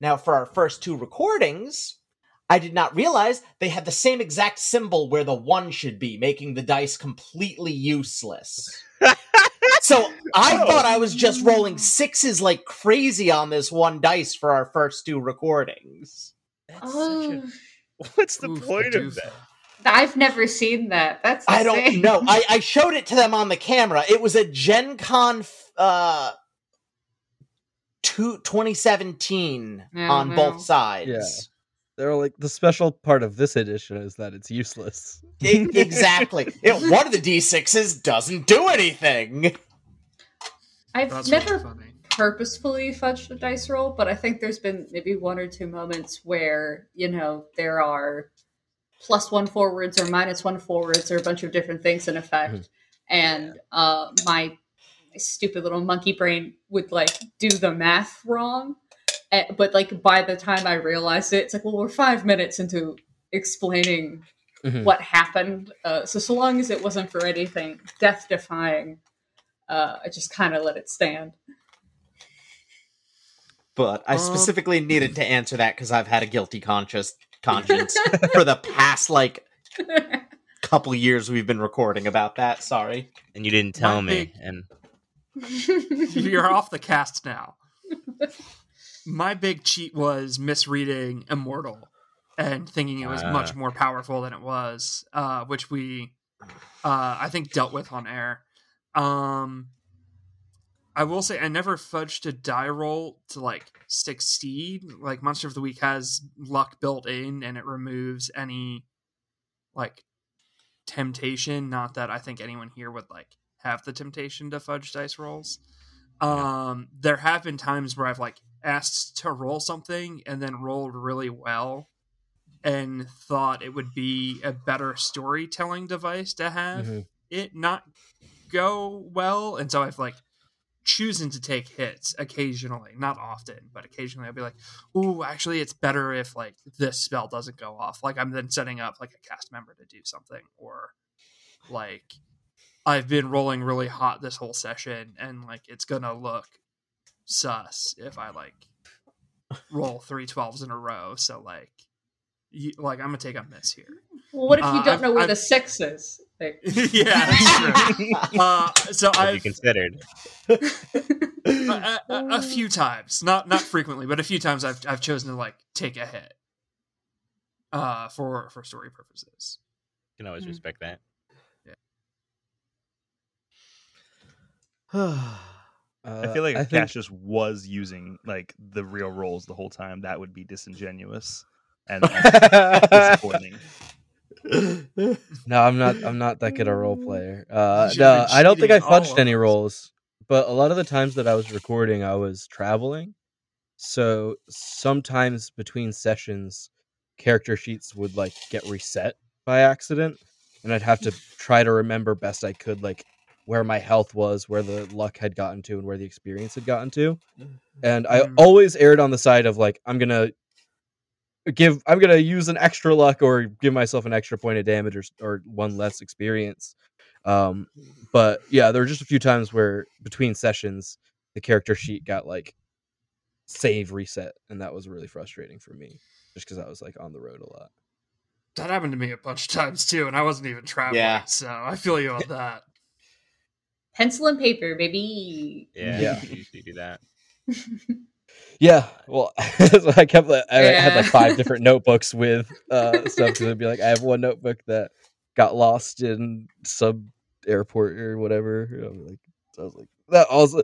Now, for our first two recordings, I did not realize they had the same exact symbol where the one should be, making the dice completely useless. So I oh. thought I was just rolling sixes like crazy on this one dice for our first two recordings. That's oh. such a... What's the Oof, point of that? I've never seen that. That's insane. I don't know. I, I showed it to them on the camera. It was a Gen Con uh, two, twenty seventeen on know. both sides. Yeah. They're like, the special part of this edition is that it's useless. It, exactly. It, one of the D sixes doesn't do anything. I've That's never funny. purposefully fudged a dice roll, but I think there's been maybe one or two moments where, you know, there are plus one forwards or minus one forwards or a bunch of different things in effect. And uh, my, my stupid little monkey brain would like do the math wrong. But like by the time I realized it, it's like, well, we're five minutes into explaining mm-hmm. what happened. Uh, so so long as it wasn't for anything death-defying, uh, I just kind of let it stand. But I um, specifically needed to answer that because I've had a guilty conscience conscience for the past like couple years we've been recording about that. Sorry, and you didn't tell My me. Big... And you're off the cast now. My big cheat was misreading Immortal and thinking it was uh, much more powerful than it was, uh, which we, uh, I think, dealt with on air. Um, I will say I never fudged a die roll to, like, succeed. Like, Monster of the Week has luck built in, and it removes any, like, temptation. Not that I think anyone here would, like, have the temptation to fudge dice rolls. Um, there have been times where I've, like, asked to roll something and then rolled really well and thought it would be a better storytelling device to have mm-hmm. it not go well. And so I've like chosen to take hits occasionally, not often, but occasionally I'll be like, ooh, actually it's better if like this spell doesn't go off. Like I'm then setting up like a cast member to do something, or like I've been rolling really hot this whole session and like, it's going to look sus if I like roll three twelves in a row, so like you, like I'm gonna take a miss here. Well, what if you uh, don't I've, know where I've, the six is? Like... yeah, that's true. uh, so I considered a, a, a few times, not not frequently, but a few times I've I've chosen to like take a hit uh, for for story purposes. You can always mm-hmm. respect that. Yeah. Uh, I feel like if Cassius think... was using like the real rolls the whole time, that would be disingenuous and disappointing. No, I'm not. I'm not that good a role player. Uh, no, I don't think I fudged any rolls. But a lot of the times that I was recording, I was traveling, so sometimes between sessions, character sheets would like get reset by accident, and I'd have to try to remember best I could like where my health was, where the luck had gotten to, and where the experience had gotten to. And I always erred on the side of like, I'm going to give, I'm going to use an extra luck or give myself an extra point of damage or, or one less experience. Um, but yeah, there were just a few times where between sessions, the character sheet got like save reset. And that was really frustrating for me just because I was like on the road a lot. That happened to me a bunch of times too. And I wasn't even traveling. Yeah. So I feel you on that. Pencil and paper, baby. Yeah, yeah. You usually do that. Yeah, well, so I kept. Like, I yeah. had like five different notebooks with uh, stuff. So it'd be like, I have one notebook that got lost in some airport or whatever. I was like, so I was like that also.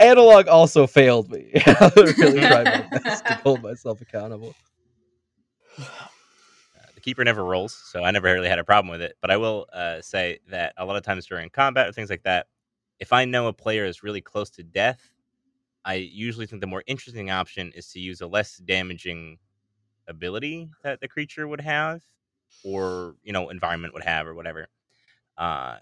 Analog also failed me. I really tried my best to hold myself accountable. Uh, the keeper never rolls, so I never really had a problem with it. But I will uh, say that a lot of times during combat or things like that, if I know a player is really close to death, I usually think the more interesting option is to use a less damaging ability that the creature would have, or, you know, environment would have, or whatever. Uh,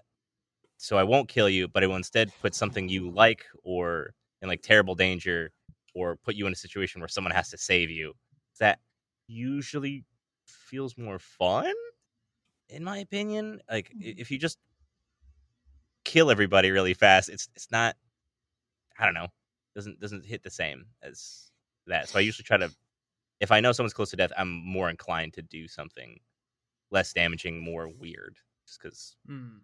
so I won't kill you, but I will instead put something you like, or in like terrible danger, or put you in a situation where someone has to save you. That usually feels more fun, in my opinion. Like, if you just kill everybody really fast, it's it's not, I don't know, doesn't doesn't hit the same as that. So I usually try to, if I know someone's close to death, I'm more inclined to do something less damaging, more weird, just because mm.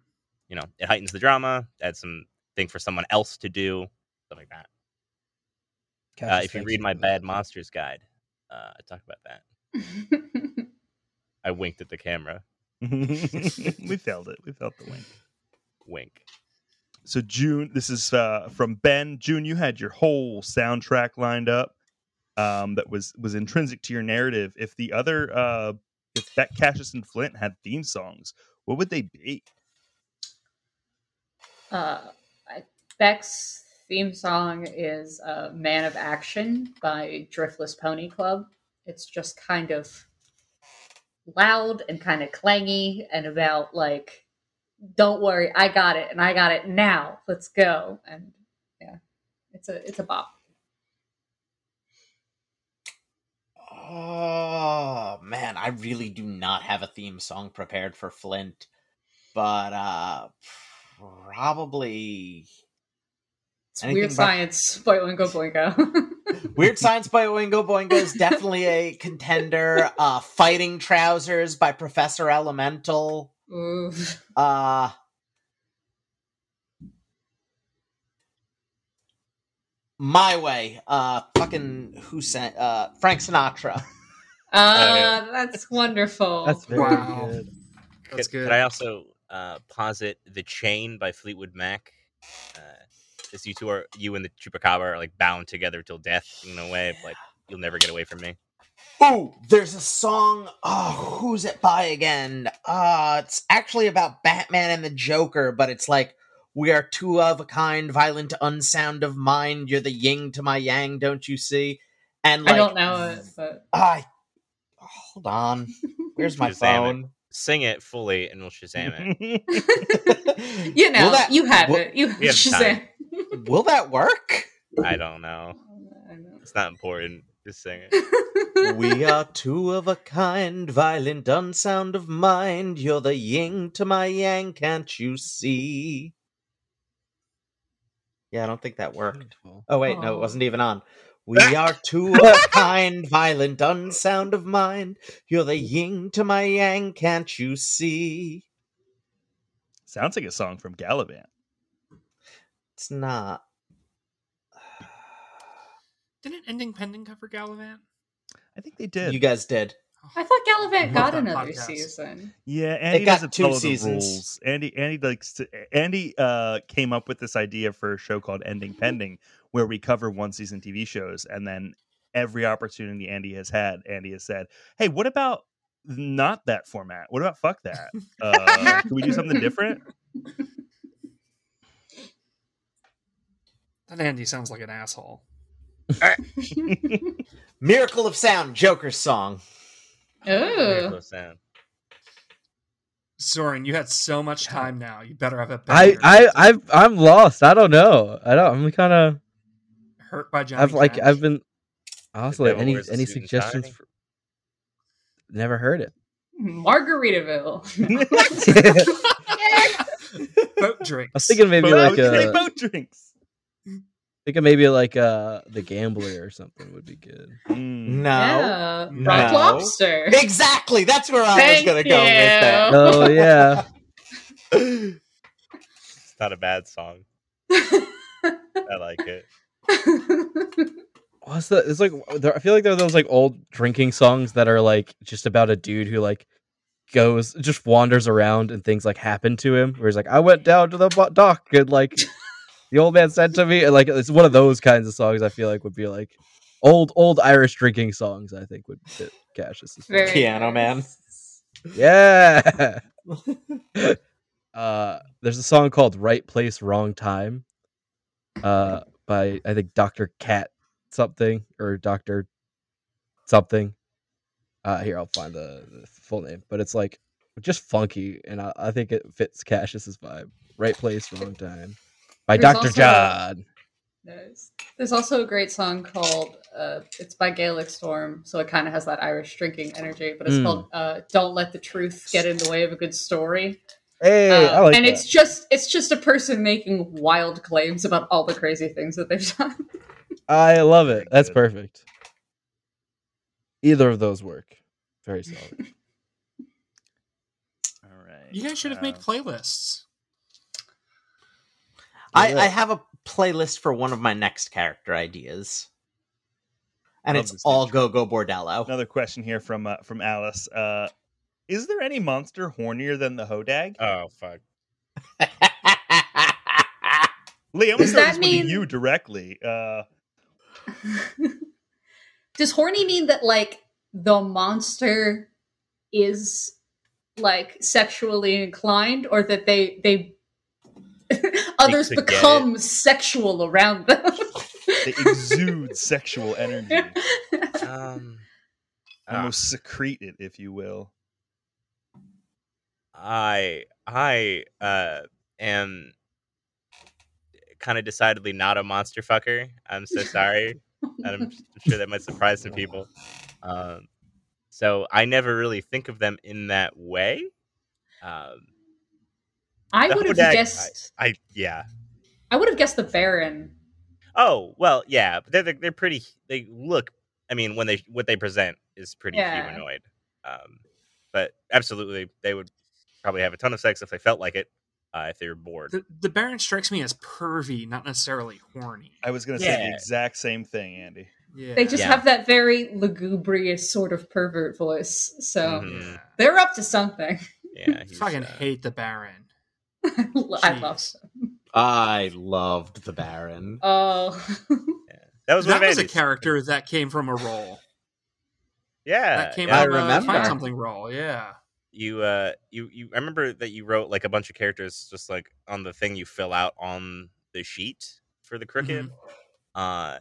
you know, it heightens the drama, adds some thing for someone else to do, stuff like that. Uh, if you read my Bad Monsters guide, uh, I talk about that. I winked at the camera. We felt it. We felt the wink. Wink. So June, this is uh, from Ben. June, you had your whole soundtrack lined up um, that was was intrinsic to your narrative. If the other, uh, if Beck, Cassius, and Flint had theme songs, what would they be? Uh, Beck's theme song is uh, "Man of Action" by Driftless Pony Club. It's just kind of loud and kind of clangy and about like, don't worry, I got it, and I got it now. Let's go. And yeah, it's a it's a bop. Oh man, I really do not have a theme song prepared for Flint, but uh, probably it's Weird by... Science by Oingo Boingo. Weird Science by Oingo Boingo is definitely a contender. Uh, Fighting Trousers by Professor Elemental. Mm. Uh, my way. Uh, fucking who sent? Uh, Frank Sinatra. Ah, uh, that's wonderful. That's very wow. good. That's could, good. Could I also uh, posit "The Chain" by Fleetwood Mac? Uh, this you two are you and the Chupacabra are like bound together till death in a way. Yeah. Like you'll never get away from me. Oh, there's a song. Oh, who's it by again? Uh, it's actually about Batman and the Joker, but it's like, we are two of a kind, violent, unsound of mind. You're the yin to my yang, don't you see? And like, I don't know it, but I oh, hold on. Where's my phone? It. Sing it fully, and we'll Shazam it. You know, will that, you have will, it. You have Shazam. Will that work? I don't know. I know. It's not important. Just sing it. We are two of a kind, violent, unsound of mind. You're the yin to my yang, can't you see? Yeah, I don't think that worked. Oh, wait, no, it wasn't even on. We are two of a kind, violent, unsound of mind. You're the yin to my yang, can't you see? Sounds like a song from Galavant. It's not. Didn't Ending Pending cover Galavant? I think they did. You guys did. I thought Galavant got another podcast. Season. Yeah, Andy got two seasons. Rules. Andy, Andy likes to. Andy uh, came up with this idea for a show called Ending Pending, where we cover one season T V shows, and then every opportunity Andy has had, Andy has said, "Hey, what about not that format? What about fuck that? Uh, can we do something different?" That Andy sounds like an asshole. Miracle of Sound, Joker's song. Ooh. Miracle of Sound. Soren, you had so much time now. You better have a better. I, I, I, I'm lost. I don't know. I don't. I'm kind of hurt by Johnny I've Cash. Like I've been. Also, like, any any suggestions? For... Never heard it. Margaritaville. Boat drinks. I was thinking maybe boat like a... boat drinks. I think maybe like uh, The Gambler or something would be good. Mm. No. Yeah. no. Rock Lobster. Exactly. That's where I Thank was going to go with that. Oh, yeah. It's not a bad song. I like it. What's the, it's like, I feel like there are those like old drinking songs that are like just about a dude who like goes, just wanders around and things like happen to him. Where he's like, I went down to the dock and like... The old man said to me, like, it's one of those kinds of songs. I feel like would be like old old Irish drinking songs. I think would fit Cassius. Piano Man. Yeah. Uh, there's a song called "Right Place, Wrong Time," uh, by I think Doctor Cat something or Doctor something. Uh, here I'll find the, the full name, but it's like just funky, and I, I think it fits Cassius's vibe. "Right Place, Wrong Time" by there's Doctor Also, John. There's, there's also a great song called uh, it's by Gaelic Storm, so it kind of has that Irish drinking energy, but it's mm. called uh, "Don't Let the Truth Get in the Way of a Good Story." Hey, uh, I like and that. it's just it's just a person making wild claims about all the crazy things that they've done. I love it. That's perfect. Either of those work. Very solid. All right. You guys should have uh, made playlists. I, I have a playlist for one of my next character ideas. And love it's all go go bordello. Another question here from uh, from Alice. Uh Is there any monster hornier than the Hodag? Oh, fuck. Lee, I'm going to start this mean... with you directly. Uh... Does horny mean that, like, the monster is, like, sexually inclined? Or that they... they... others become sexual around them? They exude sexual energy. Um, Almost uh... secrete it, if you will. I I uh, am kind of decidedly not a monster fucker. I'm so sorry. I'm sure that might surprise some people. Um, so I never really think of them in that way. Um, I would have guessed. I, I yeah. I would have guessed the Baron. Oh well, yeah, but they're they're, they're pretty. They look. I mean, when they what they present is pretty yeah. humanoid. Um, but absolutely, they would. Probably have a ton of sex if they felt like it, uh, if they were bored. The, the Baron strikes me as pervy, not necessarily horny. I was going to yeah. say the exact same thing, Andy. Yeah. They just yeah. have that very lugubrious sort of pervert voice, so mm-hmm. they're up to something. Yeah, I fucking uh... hate the Baron. I, lo- I love him. I loved the Baron. Oh, yeah. that was that was Andy's. A character that came from a role. Yeah, that came yeah, out I of a Find Something role. Yeah. You, uh, you, you. I remember that you wrote like a bunch of characters, just like on the thing you fill out on the sheet for the Crooked. Mm-hmm. Uh,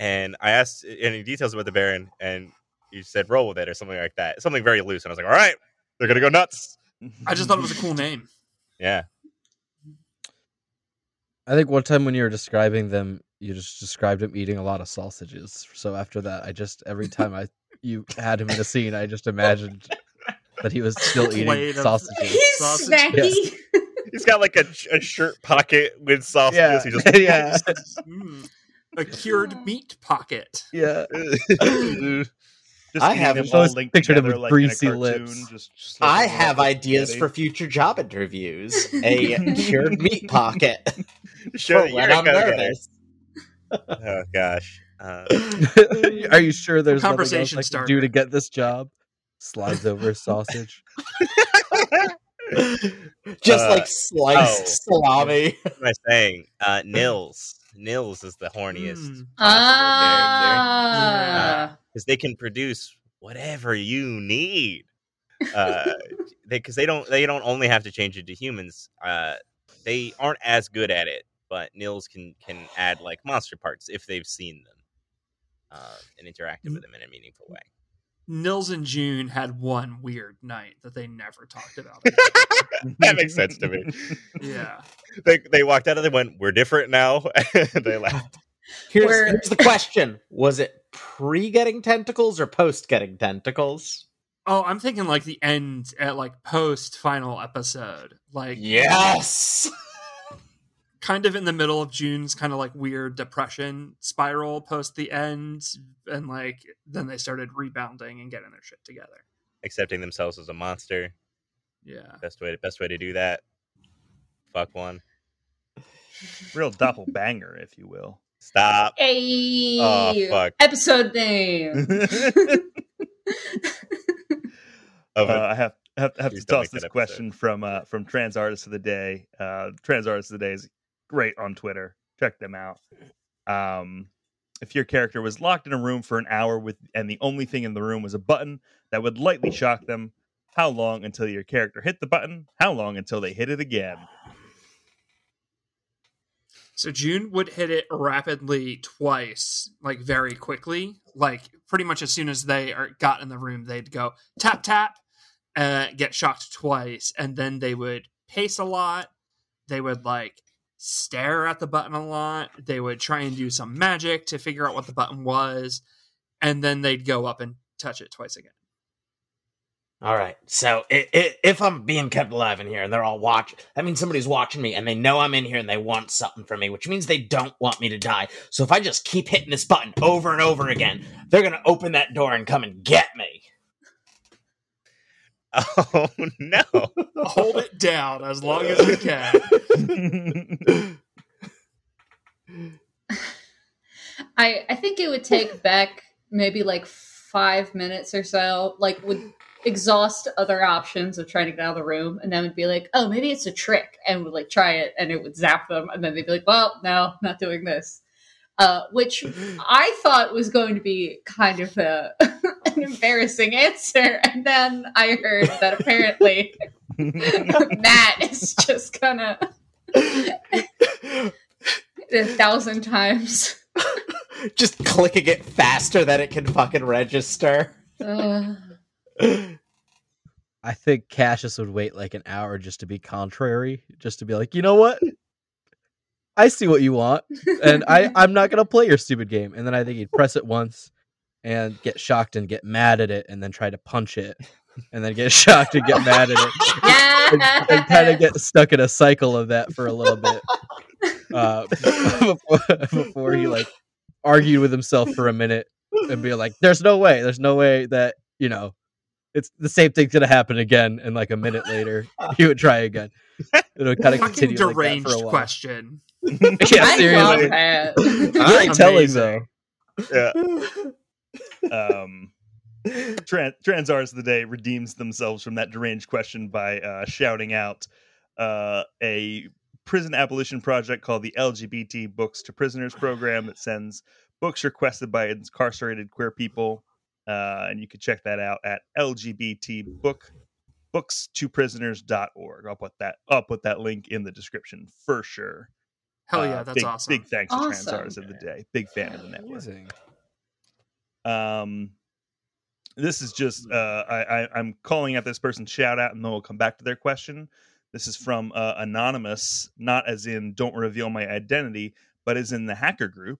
and I asked any details about the Baron, and you said roll with it or something like that, something very loose. And I was like, all right, they're gonna go nuts. I just thought it was a cool name. Yeah. I think one time when you were describing them, you just described him eating a lot of sausages. So after that, I just every time I you had him in a scene, I just imagined. That he was still eating sausages. He's sausage. Snacky. Yeah. He's got like a, a shirt pocket with sausages. Yeah. He just, yeah. just mm, a cured meat pocket. Yeah. just I have them all linked pictured together, him with like greasy lips. Just, just like I have ideas ready. For future job interviews. A cured meat pocket. Sure. For when I'm nervous. Oh gosh. Uh, are you sure there's nothing else I can do to get this job? Slides over a sausage. Just uh, like sliced oh, salami. What am I saying? Uh, Nils. Nils is the horniest. Mm. Ah. Because uh, they can produce whatever you need. Because uh, they, they don't they don't only have to change it to humans. Uh, they aren't as good at it, but Nils can, can add like monster parts if they've seen them uh, and interacted mm. with them in a meaningful way. Nils and June had one weird night that they never talked about. That makes sense to me. Yeah. They they walked out and they went, we're different now. And they laughed. Here's, here's the question. Was it pre-getting tentacles or post-getting tentacles? Oh, I'm thinking like the end at like post-final episode. Like yes! Kind of in the middle of June's kind of like weird depression spiral post the end. And like, then they started rebounding and getting their shit together. Accepting themselves as a monster. Yeah. Best way to, best way to do that. Fuck one. Real doppelbanger, if you will. Stop. Hey. Oh, fuck. Episode name. uh, I have, I have, I have to toss this question from, uh, from Trans Artist of the Day. Uh, Trans Artist of the Day is great on Twitter. check them out. Um, if your character was locked in a room for an hour with, and the only thing in the room was a button that would lightly shock them, how long until your character hit the button? How long until they hit it again? So June would hit it rapidly twice, like very quickly, like pretty much as soon as they are, got in the room, they'd go tap, tap, uh, get shocked twice. And then they would pace a lot. They would like stare at the button a lot. They would try and do some magic to figure out what the button was. And then they'd go up and touch it twice again. All right, so it, it, if I'm being kept alive in here and they're all watching, that means somebody's watching me and they know I'm in here and they want something from me, which means they don't want me to die. So if I just keep hitting this button over and over again, they're going to open that door and come and get me. Oh, no. Hold it down as long as you can. I I think it would take Beck maybe like five minutes or so, like would... exhaust other options of trying to get out of the room, and then would be like, oh, maybe it's a trick, and would like try it, and it would zap them, and then they'd be like, well, no, not doing this, uh which I thought was going to be kind of a an embarrassing answer, and then I heard that apparently Matt is just gonna a thousand times just clicking it faster than it can fucking register. uh I think Cassius would wait like an hour just to be contrary, just to be like, you know what? I see what you want, and I, I'm not going to play your stupid game. And then I think he'd press it once and get shocked and get mad at it, and then try to punch it, and then get shocked and get mad at it, and, and kind of get stuck in a cycle of that for a little bit uh, before, before he like argued with himself for a minute and be like, there's no way, there's no way that, you know, it's the same thing's gonna happen again, and like a minute later, he would try again. It would kind of continue like that for a while. Question. Yeah, seriously. I ain't telling though. Yeah. Um, Tran- Transars of the Day redeems themselves from that deranged question by uh, shouting out uh, a prison abolition project called the L G B T Books to Prisoners program that sends books requested by incarcerated queer people. Uh, and you can check that out at L G B T book books to prisoners dot org. I'll put that I'll put that link in the description for sure. Hell yeah, uh, that's big, awesome. Big thanks awesome. to Transars of the Day. Big fan of the network. Um, this is just uh, I, I I'm calling out this person's shout out, and then we'll come back to their question. This is from uh, anonymous, not as in don't reveal my identity, but as in the hacker group.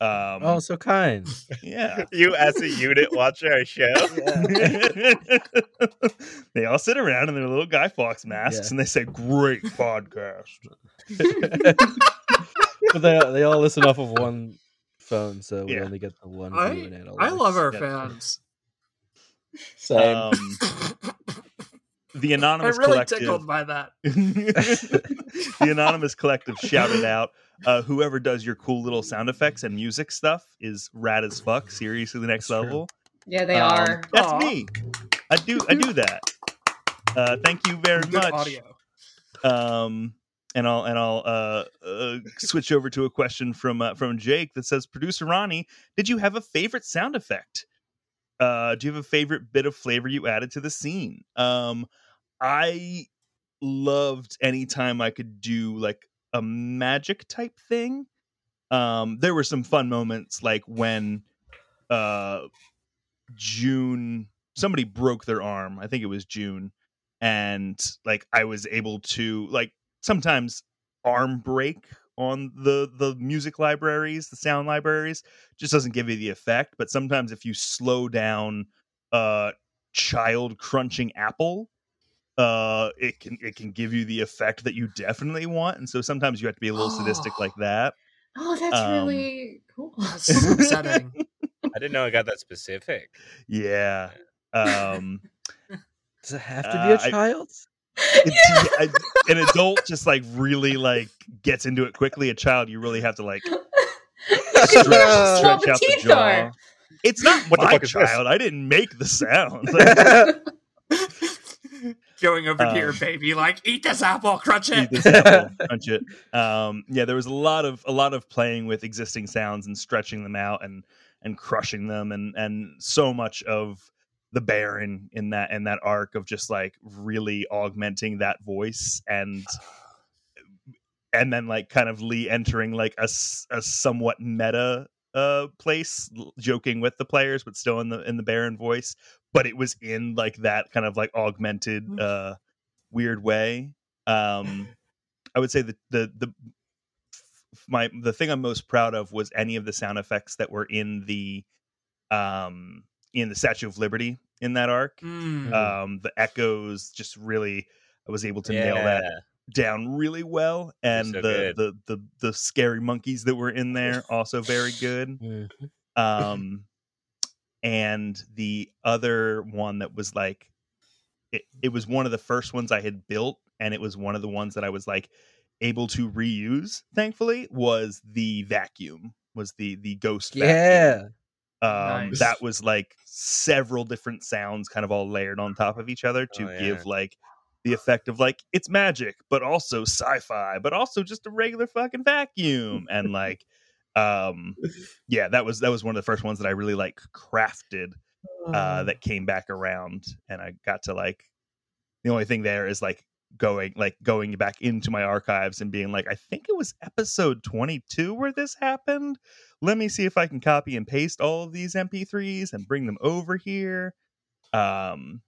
Um, oh, so kind. Yeah. You as a unit watch our show. Yeah. They all sit around in their little Guy Fawkes masks, yeah. And they say, great podcast. But they, they all listen off of one phone, so we yeah. only get the one. I, view and I love our fans. Same. Um, the Anonymous Collective. I'm really collective, tickled by that. The Anonymous Collective shouted out, Uh, whoever does your cool little sound effects and music stuff is rad as fuck. Seriously, the next that's level. True. Yeah, they um, are. That's Aww. me. I do. I do that. Uh, thank you very Good much. Audio. Um, and I'll and I'll uh, uh, switch over to a question from uh, from Jake that says, "Producer Ronnie, did you have a favorite sound effect? Uh, do you have a favorite bit of flavor you added to the scene?" Um, I loved any time I could do like a magic type thing. Um, there were some fun moments like when uh, June, somebody broke their arm. I think it was June. And like, I was able to like sometimes arm break on the, the music libraries, the sound libraries, just doesn't give you the effect. But sometimes if you slow down uh child crunching apple, Uh, it can it can give you the effect that you definitely want, and so sometimes you have to be a little oh. sadistic like that. Oh, that's um, really cool. That's so upsetting. I didn't know I got that specific. Yeah. Um, Does it have to uh, be a child? I, yeah. I, an adult just like really like gets into it quickly. A child, you really have to like stretch, uh, stretch out the jaw. Are. It's not what my the fuck child. Is I didn't make the sound. going over um, to your baby, like, eat this apple, crunch it. Eat this apple, crunch it. Um, yeah, there was a lot of a lot of playing with existing sounds and stretching them out and and crushing them, and and so much of the Baron in that in that arc of just like really augmenting that voice, and and then like kind of Lee entering like a, a somewhat meta uh place, joking with the players but still in the in the Baron voice, but it was in like that kind of like augmented uh weird way. um I would say that the the my the thing I'm most proud of was any of the sound effects that were in the um in the Statue of Liberty in that arc. Mm. Um the echoes, just really I was able to yeah. nail that down really well, and so the, the the the scary monkeys that were in there also very good. Um and the other one that was like it, it was one of the first ones I had built, and it was one of the ones that I was like able to reuse, thankfully, was the vacuum was the the ghost yeah vacuum. Um nice. That was like several different sounds kind of all layered on top of each other to oh, yeah. give like the effect of like it's magic but also sci-fi but also just a regular fucking vacuum. And like um yeah that was that was one of the first ones that I really like crafted uh that came back around, and I got to like the only thing there is like going like going back into my archives and being like, I think it was episode twenty-two where this happened, let me see if I can copy and paste all of these M P threes and bring them over here. um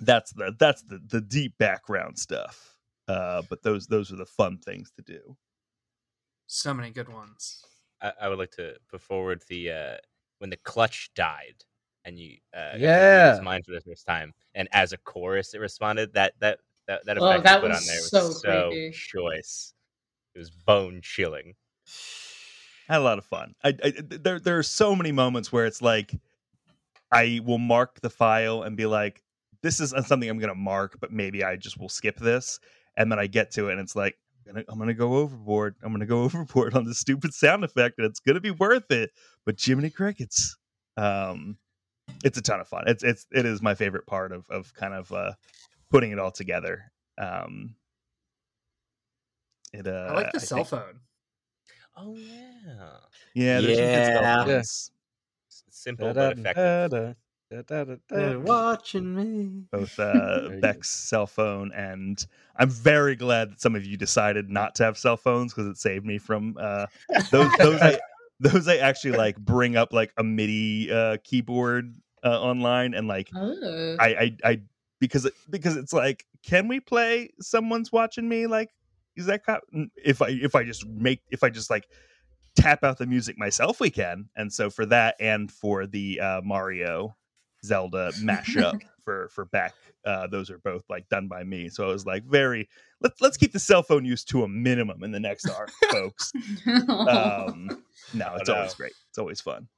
That's the that's the, the deep background stuff. Uh, but those those are the fun things to do. So many good ones. I, I would like to put forward the uh, when the clutch died and you uh, yeah mine for the first time, and as a chorus it responded. That that that that effect oh, that you put was on there was so, so choice. It was bone chilling. I had a lot of fun. I, I there there are so many moments where it's like I will mark the file and be like, this is something I'm going to mark, but maybe I just will skip this. And then I get to it and it's like, I'm going to go overboard. I'm going to go overboard on this stupid sound effect and it's going to be worth it. But Jiminy Crickets, um, it's a ton of fun. It's, it's, it is my favorite part of, of kind of uh, putting it all together. Um, it, uh, I like the I cell think... phone. Oh yeah. Yeah. There's yeah. yeah. It's simple, da-da, but effective. Da-da. Da, da, da, da. Watching me. Both uh, Beck's cell phone, and I'm very glad that some of you decided not to have cell phones because it saved me from uh, those. Those, I, those I actually like bring up like a MIDI uh, keyboard uh, online, and like oh. I, I, I because it, because it's like, can we play Someone's Watching Me? Like, is that cop- if I if I just make if I just like tap out the music myself, we can. And so for that, and for the uh, Mario Zelda mashup for for Beck, uh those are both like done by me, so I was like, very let's let's keep the cell phone use to a minimum in the next arc, folks. um no it's oh, no. Always great, it's always fun.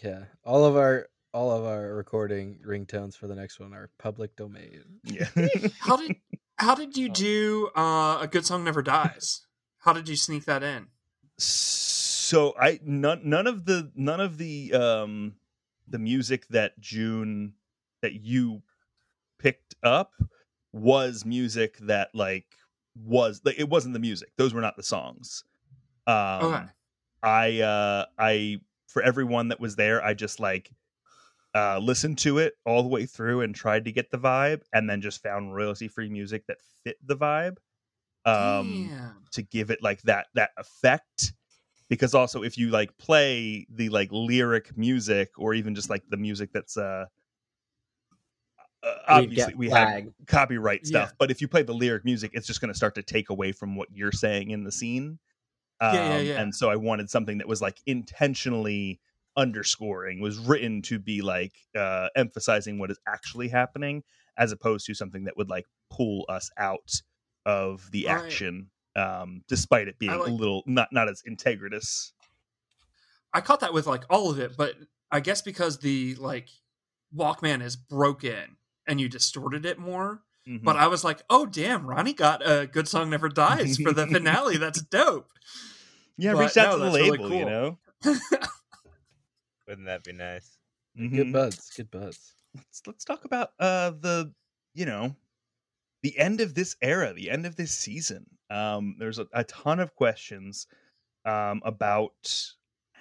Yeah, all of our all of our recording ringtones for the next one are public domain. Yeah. how did how did you do uh A Good Song Never Dies? How did you sneak that in? So I none none of the none of the um the music that June that you picked up was music that like was like it wasn't the music, those were not the songs. um okay. I uh I for everyone that was there, I just like uh listened to it all the way through and tried to get the vibe, and then just found royalty free music that fit the vibe um Damn. to give it like that that effect. Because also, if you like play the like lyric music, or even just like the music that's uh, uh obviously we have copyright stuff, yeah. but if you play the lyric music, it's just going to start to take away from what you're saying in the scene. Um, yeah, yeah, yeah. And so I wanted something that was like intentionally underscoring, was written to be like uh, emphasizing what is actually happening, as opposed to something that would like pull us out of the right. action. Um, despite it being like, a little not not as integritous. I caught that with like all of it, but I guess because the like Walkman is broken and you distorted it more. Mm-hmm. But I was like, oh damn, Ronnie got A Good Song Never Dies for the finale. That's dope. Yeah, but reach out no, to the label, really cool. you know. Wouldn't that be nice? Mm-hmm. Good buds, good buds. Let's let's talk about uh the you know, the end of this era, the end of this season. Um, there's a, a ton of questions um, about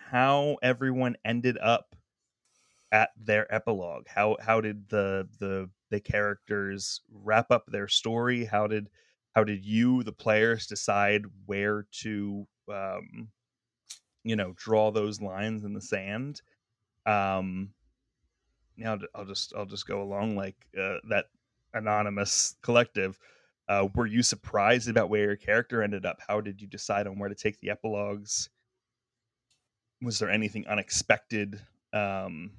how everyone ended up at their epilogue. How how did the the the characters wrap up their story? How did how did you, the players, decide where to um, you know, draw those lines in the sand? Um, now I'll, I'll just I'll just go along like uh, that anonymous collective. Uh, were you surprised about where your character ended up? How did you decide on where to take the epilogues? Was there anything unexpected? Um,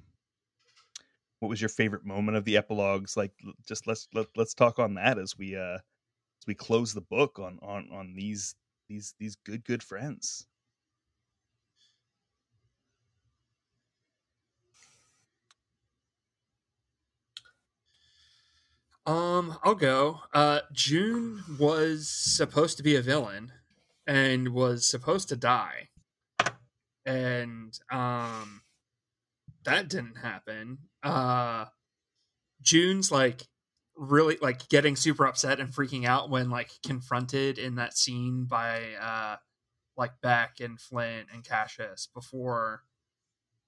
what was your favorite moment of the epilogues? Like, just let's let, let's talk on that as we uh, as we close the book on on on these these these good good friends. Um, I'll go. Uh, June was supposed to be a villain and was supposed to die. And, um, that didn't happen. Uh, June's like really like getting super upset and freaking out when like confronted in that scene by, uh, like Beck and Flint and Cassius before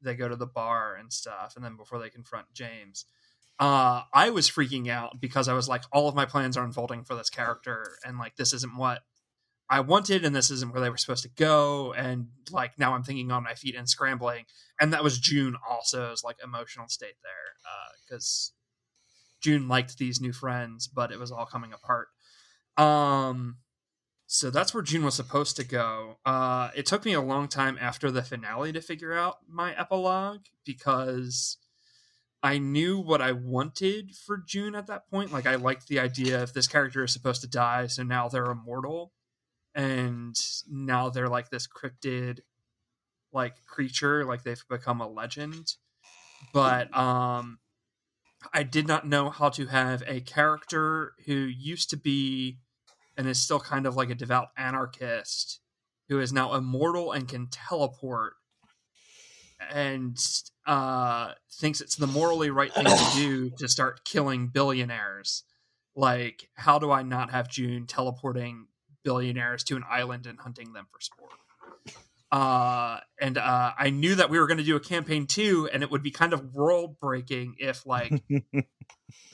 they go to the bar and stuff. And then before they confront James. Uh, I was freaking out because I was like, all of my plans are unfolding for this character. And like, this isn't what I wanted. And this isn't where they were supposed to go. And like, now I'm thinking on my feet and scrambling. And that was June also's like emotional state there. Uh, cause June liked these new friends, but it was all coming apart. Um, so that's where June was supposed to go. Uh, it took me a long time after the finale to figure out my epilogue because I knew what I wanted for June at that point. Like, I liked the idea of this character is supposed to die, so now they're immortal. And now they're, like, this cryptid, like, creature. Like, they've become a legend. But um, I did not know how to have a character who used to be and is still kind of like a devout anarchist who is now immortal and can teleport and uh thinks it's the morally right thing to do to start killing billionaires. Like, how do I not have June teleporting billionaires to an island and hunting them for sport? Uh, and uh, I knew that we were going to do a campaign too, and it would be kind of world breaking if like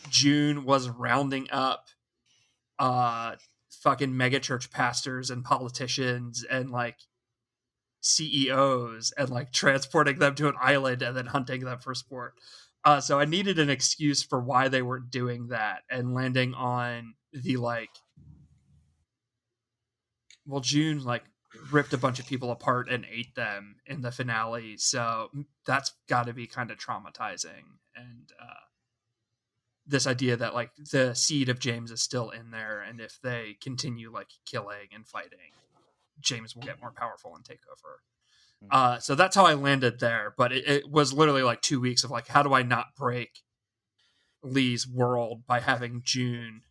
June was rounding up uh fucking megachurch pastors and politicians and like C E Os and like transporting them to an island and then hunting them for sport. Uh, so I needed an excuse for why they weren't doing that and landing on the like, well, June like ripped a bunch of people apart and ate them in the finale. So that's got to be kind of traumatizing. And uh, this idea that like the seed of James is still in there. And if they continue like killing and fighting, James will get more powerful and take over. Uh, so that's how I landed there. But it, it was literally like two weeks of like, how do I not break Lee's world by having June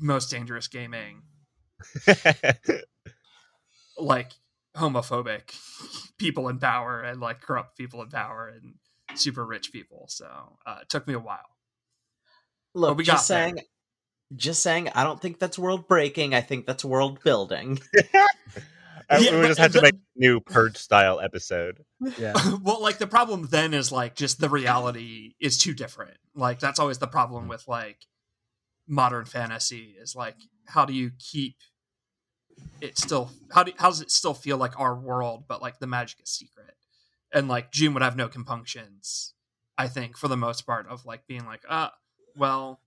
most dangerous gaming, like homophobic people in power and like corrupt people in power and super rich people. So uh, it took me a while. Look, but we just got saying. There. Just saying, I don't think that's world breaking. I think that's world building. I, yeah, we just have to the, make a new Purge style episode. Yeah. Well, like the problem then is like just the reality is too different. Like that's always the problem with like modern fantasy is like, how do you keep it still? How do how does it still feel like our world, but like the magic is secret? And like June would have no compunctions, I think, for the most part of like being like, ah, uh, well.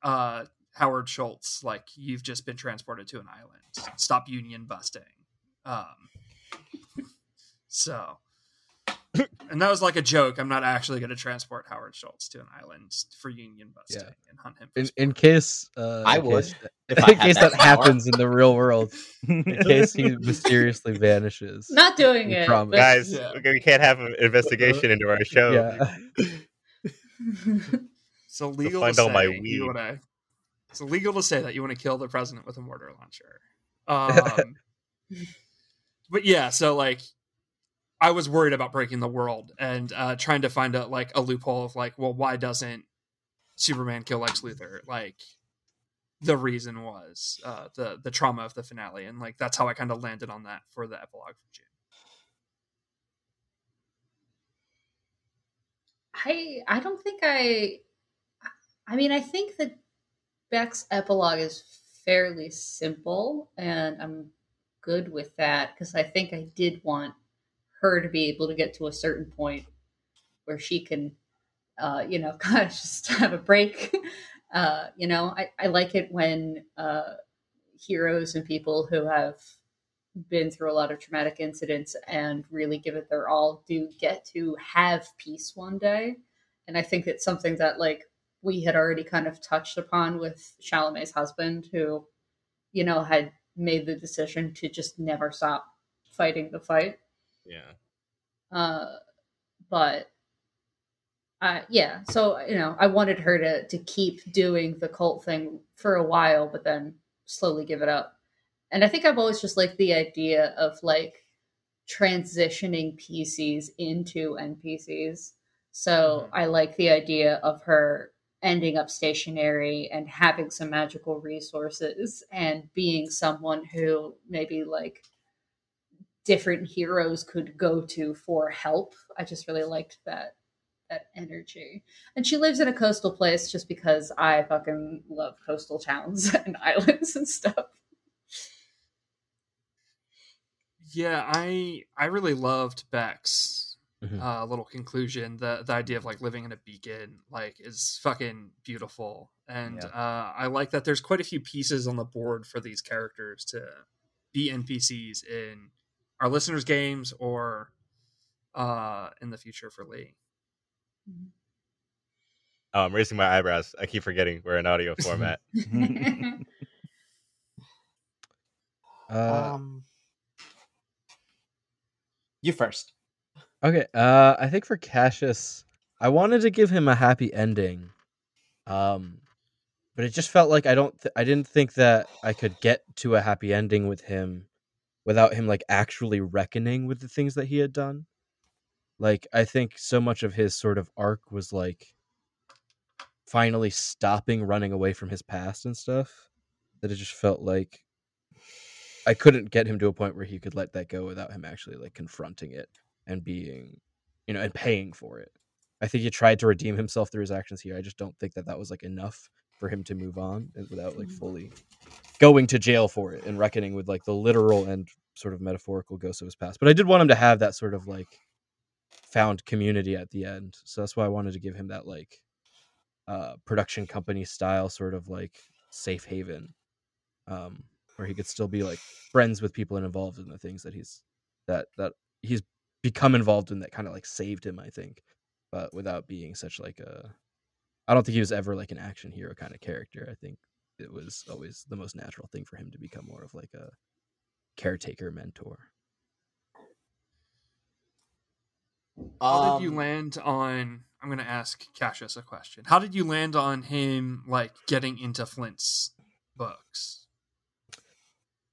uh Howard Schultz, like you've just been transported to an island. Stop union busting. Um so and that was like a joke. I'm not actually going to transport Howard Schultz to an island for union busting yeah. and hunt him for in, in case uh I in would case, if I in case that, that happens in the real world. In case he mysteriously vanishes. Not doing it. But, guys, yeah. we can't have an investigation into our show. Yeah. It's illegal to, to say my you want to. It's illegal to say that you want to kill the president with a mortar launcher. Um, but yeah, so like I was worried about breaking the world and uh, trying to find a like a loophole of like, well, why doesn't Superman kill Lex Luthor? Like, the reason was uh, the the trauma of the finale, and like that's how I kind of landed on that for the epilogue for June. I I don't think I. I mean, I think that Beck's epilogue is fairly simple, and I'm good with that because I think I did want her to be able to get to a certain point where she can, uh, you know, kind of just have a break. Uh, you know, I, I like it when uh, heroes and people who have been through a lot of traumatic incidents and really give it their all do get to have peace one day. And I think it's something that like we had already kind of touched upon with Chalamet's husband, who, you know, had made the decision to just never stop fighting the fight. Yeah. Uh, but, uh, yeah. So, you know, I wanted her to, to keep doing the cult thing for a while, but then slowly give it up. And I think I've always just liked the idea of like transitioning P Cs into N P Cs. So mm-hmm. I like the idea of her ending up stationary and having some magical resources and being someone who maybe like different heroes could go to for help. I just really liked that that energy. And she lives in a coastal place just because I fucking love coastal towns and islands and stuff. Yeah, I I really loved Beck's mm-hmm. uh, little conclusion. The the idea of like living in a beacon like is fucking beautiful. And yeah. uh, I like that there's quite a few pieces on the board for these characters to be N P Cs in our listeners' games or uh, in the future for Lee. Oh, I'm raising my eyebrows. I keep forgetting we're in audio format. uh, um, you first. Okay. Uh, I think for Cassius, I wanted to give him a happy ending. Um, but it just felt like I don't, th- I didn't think that I could get to a happy ending with him without him like actually reckoning with the things that he had done. Like, I think so much of his sort of arc was like finally stopping running away from his past and stuff, that it just felt like I couldn't get him to a point where he could let that go without him actually like confronting it and being, you know, and paying for it. I think he tried to redeem himself through his actions here. I just don't think that that was like enough for him to move on without like fully going to jail for it and reckoning with like the literal and sort of metaphorical ghosts of his past. But I did want him to have that sort of like found community at the end. So that's why I wanted to give him that like uh, production company style sort of like safe haven um, where he could still be like friends with people and involved in the things that he's that that he's become involved in that kind of like saved him, I think, but without being such like a, I don't think he was ever like an action hero kind of character. I think it was always the most natural thing for him to become more of like a caretaker mentor. How um, did you land on, I'm going to ask Cassius a question. How did you land on him like getting into Flint's books?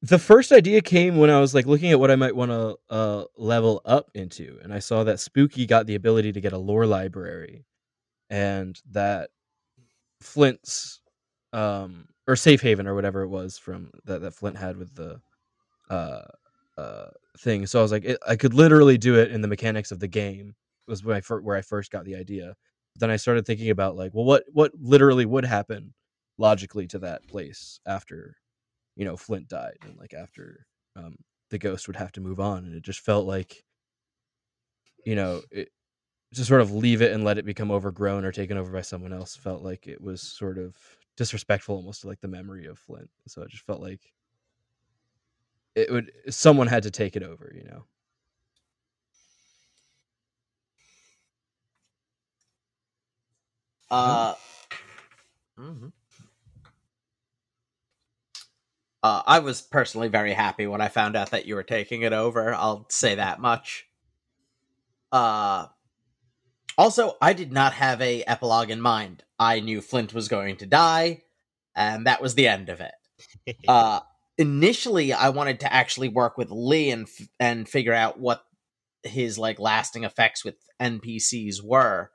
The first idea came when I was like looking at what I might want to uh, level up into. And I saw that Spooky got the ability to get a lore library and that Flint's um, or safe haven or whatever it was from that, that Flint had with the uh, uh, thing. So I was like, it, I could literally do it in the mechanics of the game was where I, fir- where I first got the idea. Then I started thinking about like, well, what, what literally would happen logically to that place after, you know, Flint died and like after um, the ghost would have to move on. And it just felt like, you know, it, to sort of leave it and let it become overgrown or taken over by someone else felt like it was sort of disrespectful almost to like the memory of Flint. So it just felt like it would, someone had to take it over, you know? Uh, mm-hmm. Uh, I was personally very happy when I found out that you were taking it over. I'll say that much. Uh, also, I did not have a epilogue in mind. I knew Flint was going to die, and that was the end of it. uh, initially, I wanted to actually work with Lee and f- and figure out what his like lasting effects with N P Cs were,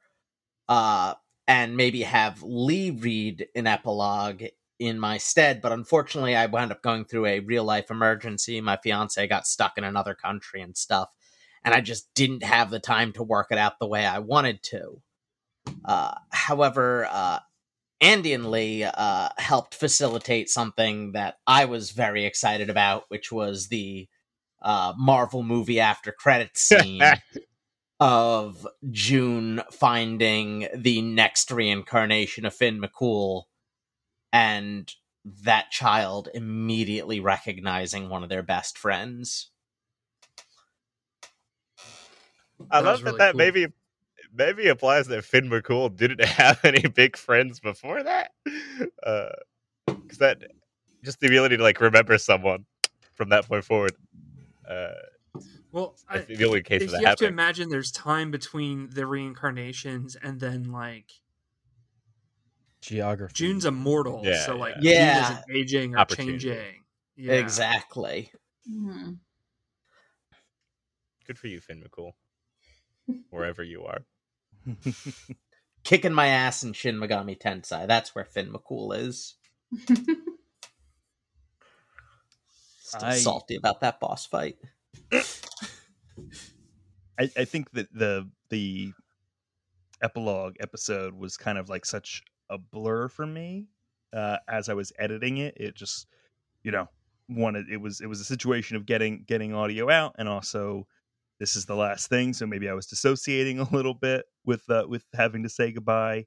uh, and maybe have Lee read an epilogue in my stead. But unfortunately, I wound up going through a real life emergency. My fiance got stuck in another country and stuff, and I just didn't have the time to work it out the way I wanted to. Uh, however, uh, Andy and Lee uh, helped facilitate something that I was very excited about, which was the uh, Marvel movie after credits scene of June finding the next reincarnation of Finn McCool and that child immediately recognizing one of their best friends. I that love that really that cool. maybe... Maybe applies that Finn McCool didn't have any big friends before that. Because uh, that, just the ability to like remember someone from that point forward. Uh, well, I, I the only case if of that you happening. Have to imagine there's time between the reincarnations and then like geography. June's immortal, yeah, so like yeah. June isn't aging or changing. Yeah. Exactly. Mm-hmm. Good for you, Finn McCool, wherever you are. Kicking my ass in Shin Megami Tensei. That's where Finn McCool is. Still I, salty about that boss fight. I, I think that the the epilogue episode was kind of like such a blur for me. Uh, as I was editing it, it just, you know, wanted it was it was a situation of getting getting audio out and also. This is the last thing, so maybe I was dissociating a little bit with uh, with having to say goodbye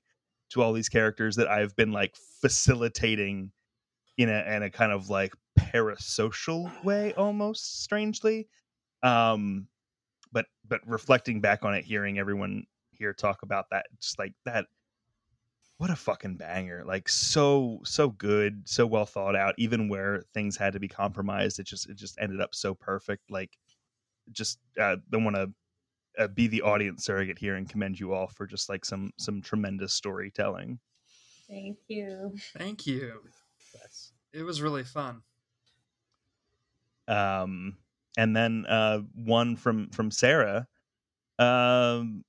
to all these characters that I've been like facilitating in a in a kind of like parasocial way, almost strangely. Um, but but reflecting back on it, hearing everyone here talk about that, just like that, what a fucking banger! Like so so good, so well thought out. Even where things had to be compromised, it just it just ended up so perfect. Like. Just uh, don't want to uh, be the audience surrogate here and commend you all for just like some some tremendous storytelling. Thank you. Thank you. Yes. It was really fun. Um, and then uh, one from from Sarah. Um,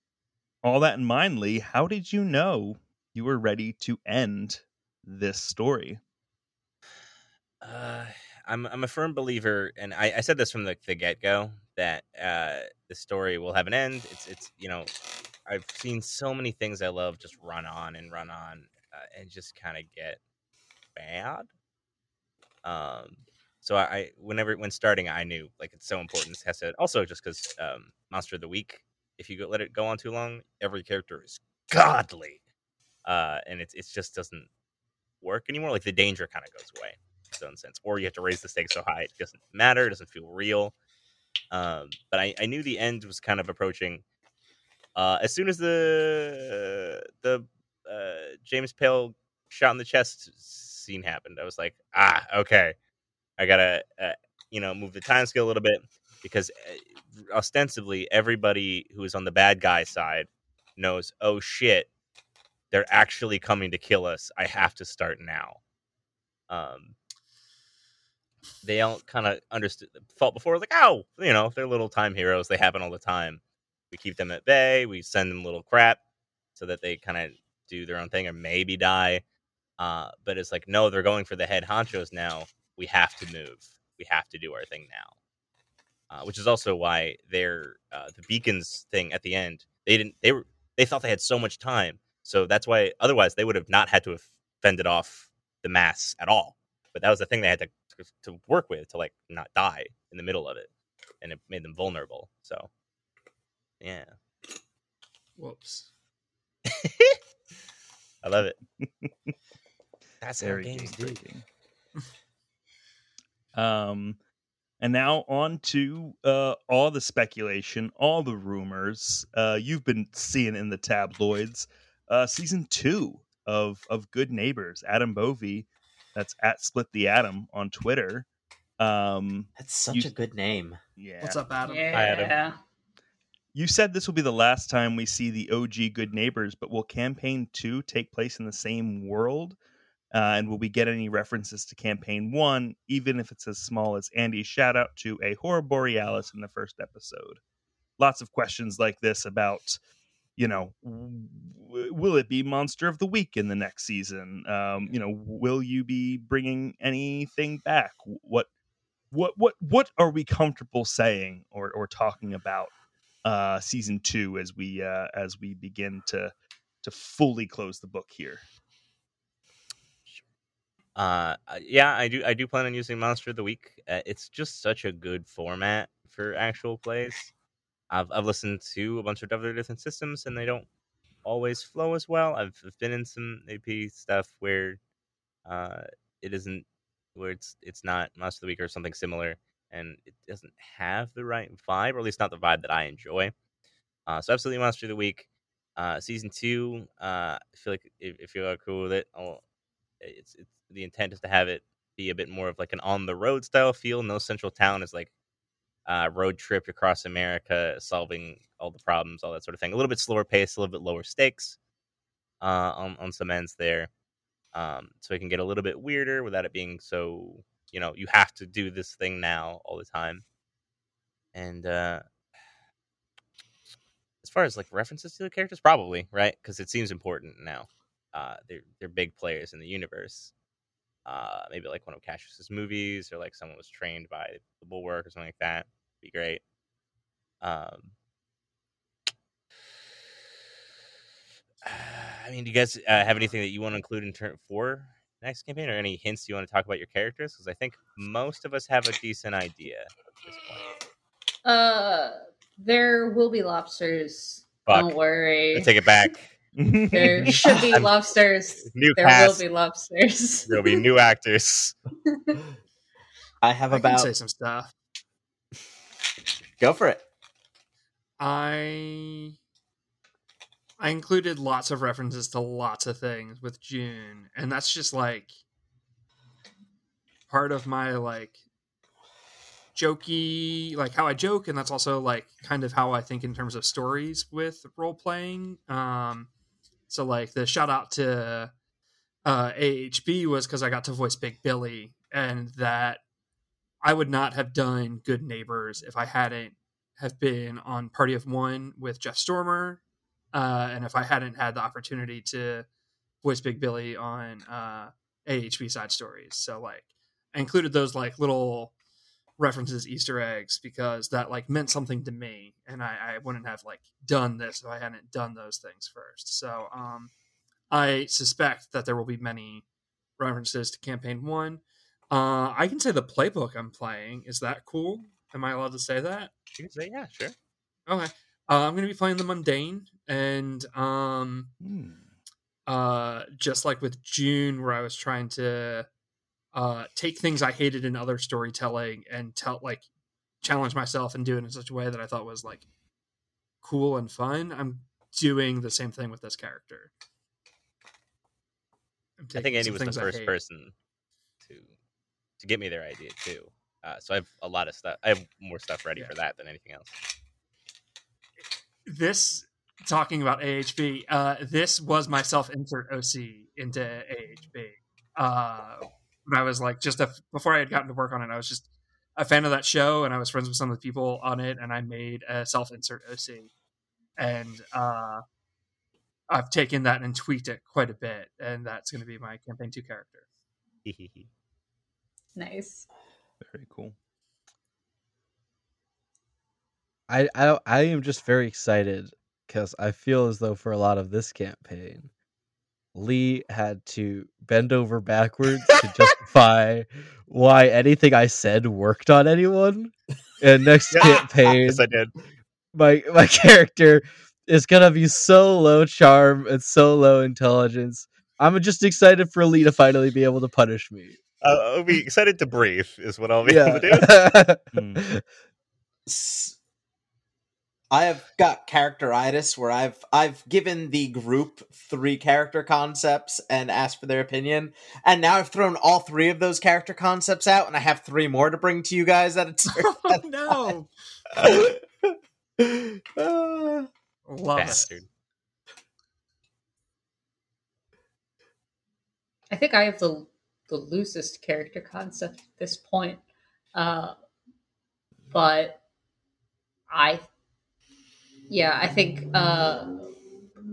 all that in mind, Lee, how did you know you were ready to end this story? Uh, I'm I'm a firm believer, and I, I said this from the, the get go. That uh, the story will have an end. It's, it's, you know, I've seen so many things I love just run on and run on uh, and just kind of get bad. Um, so I, I, whenever, when starting, I knew like it's so important. This has to also just because um, Monster of the Week, if you go, let it go on too long, every character is godly, uh, and it's it's just doesn't work anymore. Like the danger kind of goes away, in some sense, or you have to raise the stakes so high it doesn't matter. It doesn't feel real. Um, but I, I knew the end was kind of approaching. Uh, as soon as the uh, the uh, James Pale shot in the chest scene happened, I was like, ah, okay, I gotta uh, you know move the time scale a little bit because ostensibly everybody who is on the bad guy side knows, oh shit, they're actually coming to kill us. I have to start now. Um. They all kind of understood, felt before, like, oh, you know, they're little time heroes. They happen all the time. We keep them at bay. We send them little crap so that they kind of do their own thing or maybe die. Uh, but it's like, no, they're going for the head honchos now. We have to move. We have to do our thing now, uh, which is also why their uh, the beacons thing at the end. They didn't. They were. They thought they had so much time, so that's why. Otherwise, they would have not had to have fended off the mass at all. But that was the thing they had to. to work with to like not die in the middle of it, and it made them vulnerable. So yeah, whoops. I love it. That's how games do. Um and now on to uh all the speculation, all the rumors uh you've been seeing in the tabloids. uh season two of of Good Neighbors. Adam Bovee, that's at Split the Atom on Twitter. Um, that's such you, a good name. Yeah. What's up, Adam? Yeah. Hi, Adam. You said this will be the last time we see the O G Good Neighbors, but will Campaign two take place in the same world? Uh, and will we get any references to Campaign one, even if it's as small as Andy's shout-out to a Aurora Borealis in the first episode? lots of questions like this about, you know, w- will it be Monster of the Week in the next season? Um, you know, will you be bringing anything back? What, what, what, what are we comfortable saying or, or talking about uh, season two as we uh, as we begin to to fully close the book here? Uh, yeah, I do. I do plan on using Monster of the Week. Uh, it's just such a good format for actual plays. I've I've listened to a bunch of other different systems, and they don't always flow as well. I've, I've been in some A P stuff where uh, it isn't, where it's it's not Monster of the Week or something similar, and it doesn't have the right vibe, or at least not the vibe that I enjoy. Uh, so absolutely Monster of the Week. Uh, season two. Uh, I feel like if, if you are cool with it, I'll, it's it's. The intent is to have it be a bit more of like an on the road style feel. No central town is like a road trip across America, solving all the problems, all that sort of thing. A little bit slower pace, a little bit lower stakes uh, on, on some ends there. Um, so it can get a little bit weirder without it being so, you know, you have to do this thing now all the time. And uh, as far as like references to the characters, probably, right? Because it seems important now. Uh, they're, they're big players in the universe. Uh, maybe like one of Cassius's movies, or like someone was trained by the Bulwark or something like that. It'd be great. Um, I mean, do you guys uh, have anything that you want to include in turn for next campaign, or any hints you want to talk about your characters? Because I think most of us have a decent idea at this point. Uh, there will be lobsters. Fuck. Don't worry. I take it back. There should be lobsters. New there cast. Will be lobsters. There'll be new actors. I have I about. Can say some stuff. Go for it. I I included lots of references to lots of things with June, and that's just like part of my like jokey, like how I joke, and that's also like kind of how I think in terms of stories with role playing. Um, So, like, the shout-out to uh, A H B was because I got to voice Big Billy, and that I would not have done Good Neighbors if I hadn't have been on Party of One with Jeff Stormer, uh, and if I hadn't had the opportunity to voice Big Billy on uh, A H B Side Stories. So, like, I included those, like, little references, Easter eggs, because that, like, meant something to me, and I, I wouldn't have, like, done this if I hadn't done those things first. So um I suspect that there will be many references to campaign one. uh I can say the playbook I'm playing. Is that cool? Am I allowed to say that? You can say, yeah, sure. Okay. uh, I'm gonna be playing the mundane, and um hmm. uh just like with June, where I was trying to Uh, take things I hated in other storytelling and tell, like, challenge myself and do it in such a way that I thought was like cool and fun. I'm doing the same thing with this character. I think Andy was the first person to to get me their idea too. Uh, so I have a lot of stuff. I have more stuff ready yeah. for that than anything else. This talking about A H B. Uh, this was my self-insert O C into A H B. Uh, When I was like, just a, before I had gotten to work on it, I was just a fan of that show, and I was friends with some of the people on it, and I made a self-insert O C, and uh, I've taken that and tweaked it quite a bit, and that's going to be my campaign two character. Nice, very cool. I I I am just very excited because I feel as though for a lot of this campaign, Lee had to bend over backwards to justify why anything I said worked on anyone. And next yeah, campaign, yes, I did. My my character is gonna be so low charm and so low intelligence. I'm just excited for Lee to finally be able to punish me. Uh, I'll be excited to breathe is what I'll be yeah. able to do. mm. I have got characteritis where I've I've given the group three character concepts and asked for their opinion, and now I've thrown all three of those character concepts out, and I have three more to bring to you guys at a certain oh no! uh, Love bastard. It. I think I have the the loosest character concept at this point, uh, but I. yeah, I think uh,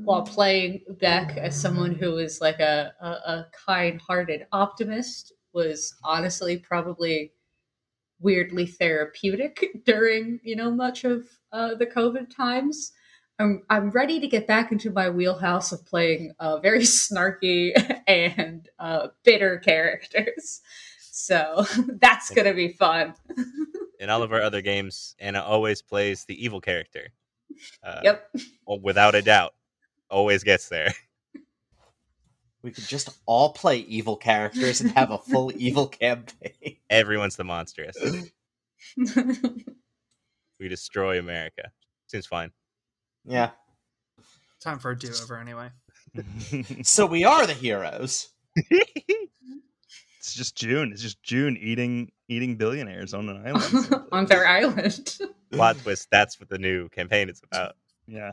while playing Beck as someone who is like a, a, a kind-hearted optimist was honestly probably weirdly therapeutic during, you know, much of uh, the COVID times. I'm I'm ready to get back into my wheelhouse of playing uh, very snarky and uh, bitter characters. So that's going to be fun. In all of our other games, Anna always plays the evil character. Uh, yep. Well, without a doubt. Always gets there. We could just all play evil characters and have a full evil campaign. Everyone's the monstrous. We destroy America. Seems fine. Yeah. Time for a do-over anyway. So we are the heroes. It's just June. It's just June eating eating billionaires on an island. On their island. Plot twist, that's what the new campaign is about. Yeah.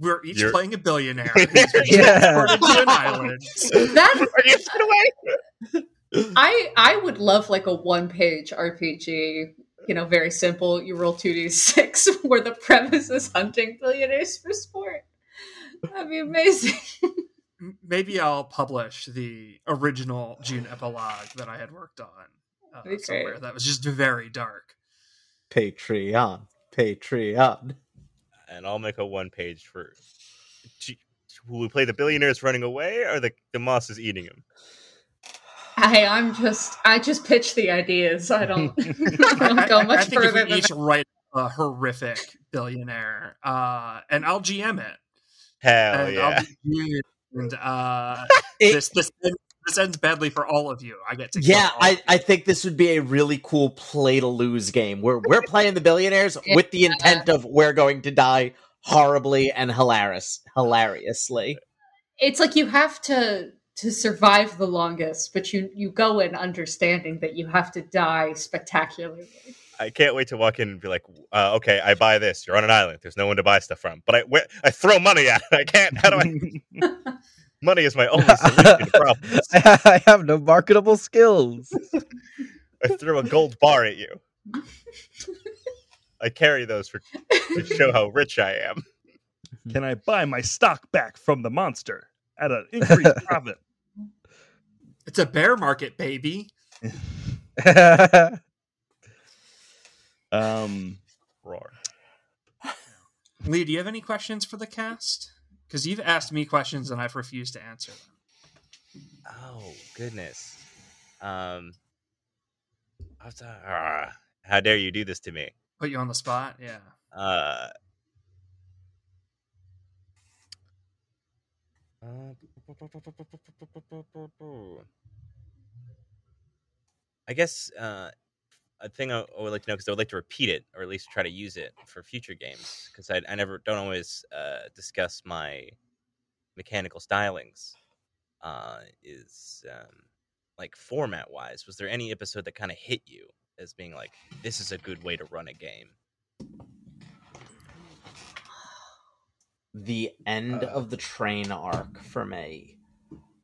We're each You're... playing a billionaire. Yeah. To an island. That's... Are you away? I I would love like a one-page R P G. You know, very simple. You roll two d six where the premise is hunting billionaires for sport. That'd be amazing. Maybe I'll publish the original June epilogue that I had worked on uh, okay. somewhere. That was just very dark. Patreon. Patreon. And I'll make a one-page for... Will we play the billionaires running away or the, the moss is eating them? Hey, I'm just, I just pitch the ideas. I don't, I don't go much I, I think further if we than each that. Write a horrific billionaire, uh, and I'll G M it. Hell and yeah. I'll and, uh, it, this, this, this ends badly for all of you. I get to Yeah, I, I think this would be a really cool play to lose game where we're playing the billionaires yeah. with the intent of we're going to die horribly and hilarious, hilariously. It's like you have to... to survive the longest, but you, you go in understanding that you have to die spectacularly. I can't wait to walk in and be like, uh, okay, I buy this. You're on an island. There's no one to buy stuff from. But I where, I throw money at it. I can't. How do I? Money is my only solution to problems. I have no marketable skills. I throw a gold bar at you. I carry those for to show how rich I am. Can I buy my stock back from the monster? At an increased profit. It's a bear market, baby. um, Roar. Lee, do you have any questions for the cast? Because you've asked me questions and I've refused to answer them. Oh, goodness. Um, uh, how dare you do this to me? Put you on the spot? Yeah. Uh... I guess uh, a thing I would like to know because I would like to repeat it or at least try to use it for future games because I, I never don't always uh, discuss my mechanical stylings uh, is um, like format wise. Was there any episode that kind of hit you as being like this is a good way to run a game? The end uh, of the train arc for me,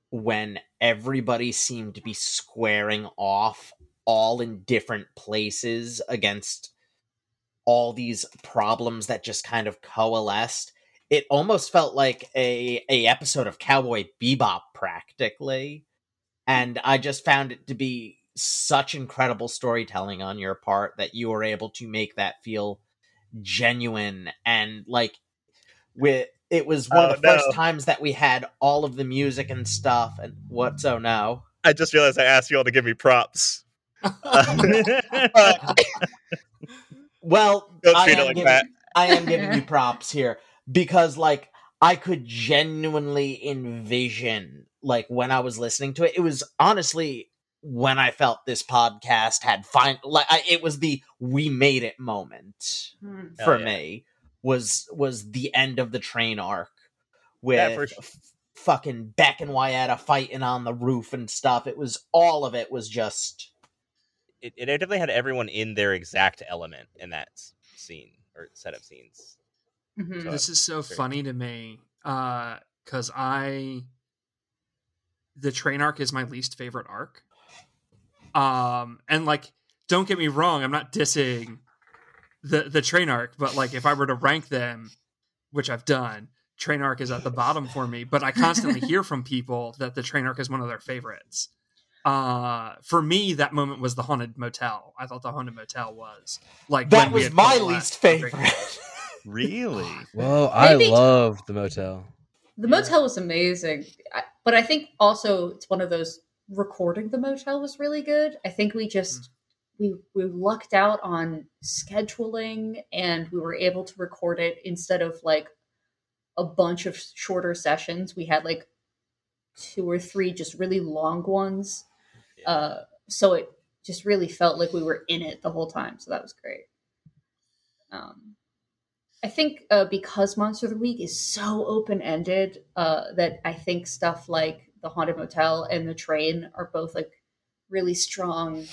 when everybody seemed to be squaring off all in different places against all these problems that just kind of coalesced. It almost felt like a, a episode of Cowboy Bebop, practically. And I just found it to be such incredible storytelling on your part that you were able to make that feel genuine and like, With it was one oh, of the no. first times that we had all of the music and stuff. And what's oh no? I just realized I asked you all to give me props. uh, well, I am, like giving, I am giving you props here because, like, I could genuinely envision, like, when I was listening to it, it was honestly when I felt this podcast had fine, like, I, it was the we made it moment mm. for yeah. me. was was the end of the train arc with yeah, for sure. f- fucking Beck and Wyetta fighting on the roof and stuff. It was all of it was just... It, it definitely had everyone in their exact element in that scene, or set of scenes. Mm-hmm. So this is so sure. funny to me, uh, because I... The train arc is my least favorite arc. Um, and, like, don't get me wrong, I'm not dissing the the train arc, but like if I were to rank them, which I've done, train arc is at the bottom for me, but I constantly hear from people that the train arc is one of their favorites. Uh, for me, that moment was the Haunted Motel. I thought the Haunted Motel was like that was my least favorite. Really? Well, I love the motel. The motel was amazing, but I think also it's one of those recording the motel was really good. I think we just mm. we we lucked out on scheduling, and we were able to record it instead of like a bunch of shorter sessions. We had like two or three just really long ones. Yeah. Uh, so it just really felt like we were in it the whole time. So that was great. Um, I think uh, because Monster of the Week is so open-ended uh, that I think stuff like the Haunted Motel and the train are both like really strong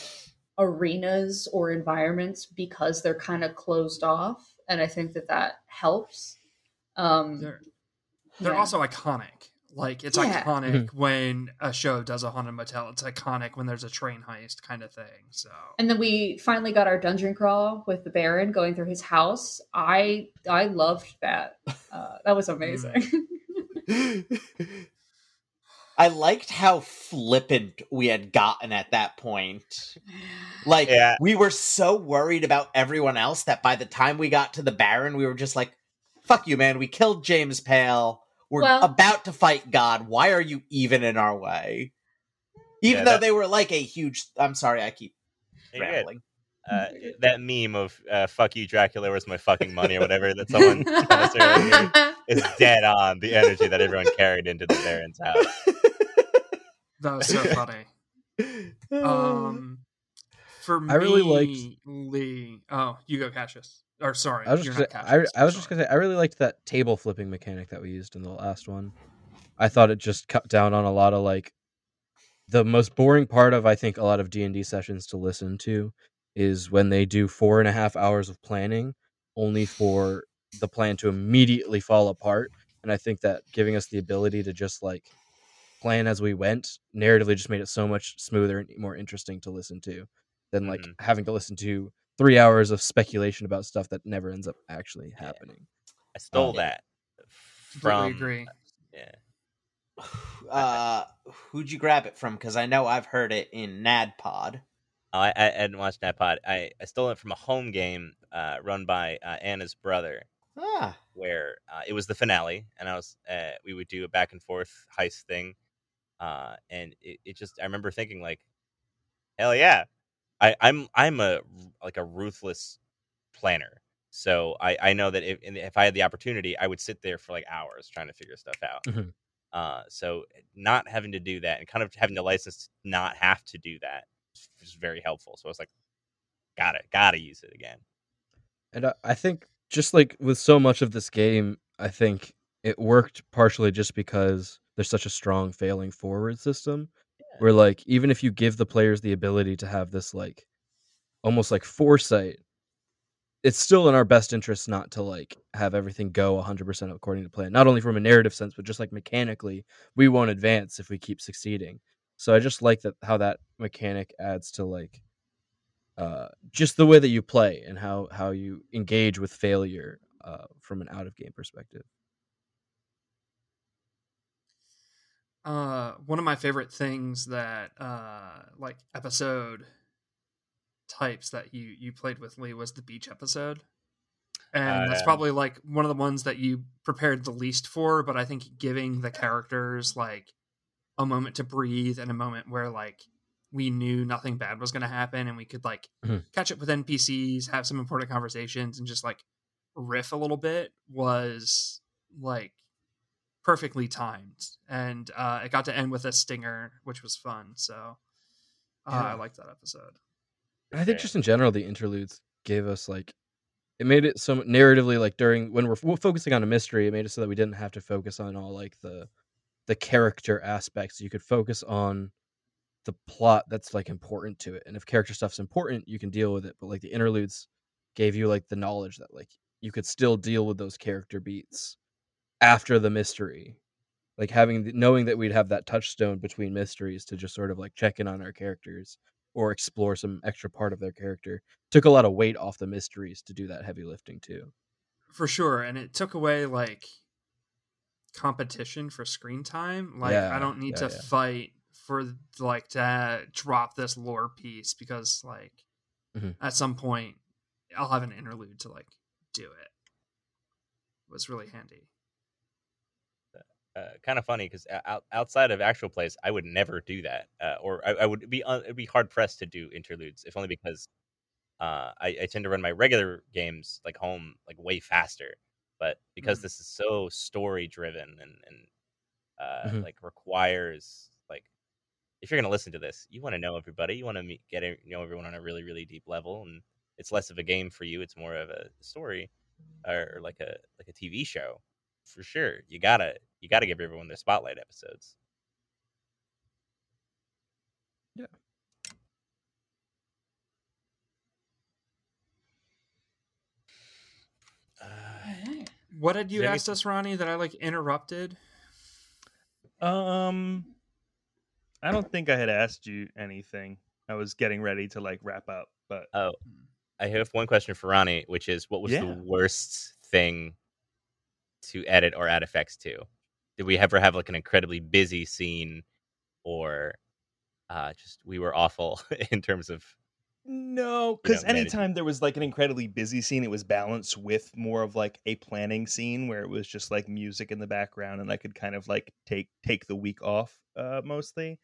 arenas or environments because they're kind of closed off. And I think that that helps. Um, they're they're yeah. also iconic. Like it's yeah. iconic mm-hmm. when a show does a Haunted Motel. It's iconic when there's a train heist kind of thing. So, and then we finally got our dungeon crawl with the Baron going through his house. I I loved that. Uh, that was amazing. I liked how flippant we had gotten at that point. Like yeah. we were so worried about everyone else that by the time we got to the Baron, we were just like, "Fuck you, man! We killed James Pale. We're well, about to fight God. Why are you even in our way?" Even yeah, though that, they were like a huge... I'm sorry, I keep rambling. Uh, that meme of uh, fuck you, Dracula, where's my fucking money or whatever that someone is dead on the energy that everyone carried into the Baron's house. That was so funny. Um, for me... I really liked... Lee... Oh, you go, Cassius. Or sorry, I was you're just not gonna, Cassius, I, I was sorry. just gonna say I really liked that table flipping mechanic that we used in the last one. I thought it just cut down on a lot of like the most boring part of I think a lot of D and D sessions to listen to is when they do four and a half hours of planning only for the plan to immediately fall apart. And I think that giving us the ability to just like plan as we went narratively just made it so much smoother and more interesting to listen to than like mm-hmm. having to listen to three hours of speculation about stuff that never ends up actually happening. I stole um, that from. I agree. Yeah. Uh, who'd you grab it from? Because I know I've heard it in NADPod. Oh, I, I hadn't watched NADPod. I, I stole it from a home game uh, run by uh, Anna's brother. Ah. Where uh, it was the finale, and I was uh, we would do a back and forth heist thing, uh, and it, it just I remember thinking like, hell yeah. I, I'm I'm a like a ruthless planner, so I, I know that if if I had the opportunity, I would sit there for like hours trying to figure stuff out. Mm-hmm. Uh, so not having to do that and kind of having the license to not have to do that was very helpful. So I was like, gotta gotta use it again. And I, I think just like with so much of this game, I think it worked partially just because there's such a strong failing forward system. Where, like, even if you give the players the ability to have this, like, almost, like, foresight, it's still in our best interest not to, like, have everything go one hundred percent according to plan. Not only from a narrative sense, but just, like, mechanically, we won't advance if we keep succeeding. So I just like that how that mechanic adds to, like, uh, just the way that you play and how, how you engage with failure uh, from an out-of-game perspective. Uh, one of my favorite things that, uh, like episode types that you, you played with Lee was the beach episode. And uh, that's probably like one of the ones that you prepared the least for, but I think giving the characters like a moment to breathe and a moment where like we knew nothing bad was going to happen and we could like mm-hmm. catch up with N P Cs, have some important conversations and just like riff a little bit was like perfectly timed, and uh it got to end with a stinger, which was fun. So uh, yeah. I liked that episode. I think just in general the interludes gave us like it made it so narratively like during when we're f- focusing on a mystery, it made it so that we didn't have to focus on all like the the character aspects. You could focus on the plot that's like important to it, and if character stuff's important you can deal with it, but like the interludes gave you like the knowledge that like you could still deal with those character beats after the mystery, like having knowing that we'd have that touchstone between mysteries to just sort of like check in on our characters or explore some extra part of their character. Took a lot of weight off the mysteries to do that heavy lifting too. For sure. And it took away like competition for screen time. Like yeah, I don't need yeah, to yeah. fight for like to drop this lore piece because like mm-hmm. at some point I'll have an interlude to like do it. It was really handy. Uh, kind of funny because out, outside of actual plays, I would never do that, uh, or I, I would be uh, it'd be hard pressed to do interludes, if only because uh, I, I tend to run my regular games like home like way faster. But because mm-hmm. this is so story driven and and uh, mm-hmm. like requires like if you're gonna listen to this, you want to know everybody, you want to get a, you know everyone on a really really deep level, and it's less of a game for you, it's more of a story or, or like a like a T V show. For sure, you gotta you gotta give everyone their spotlight episodes. Yeah. Uh, what had you asked us, Ronnie? That I like interrupted. Um, I don't think I had asked you anything. I was getting ready to like wrap up, but oh, I have one question for Ronnie, which is, what was yeah. the worst thing to edit or add effects to? Did we ever have like an incredibly busy scene, or uh just we were awful in terms of no because you know, anytime managing. There was like an incredibly busy scene, it was balanced with more of like a planning scene where it was just like music in the background and I could kind of like take take the week off uh mostly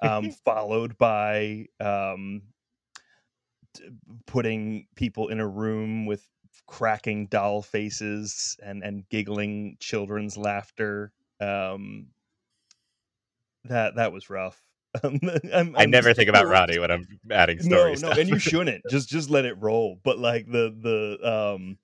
um followed by um t- putting people in a room with cracking doll faces and and giggling children's laughter. Um that that was rough. I'm, I'm I never think about Ronnie when I'm adding stories. No, no, and you shouldn't. just just let it roll. But like the the um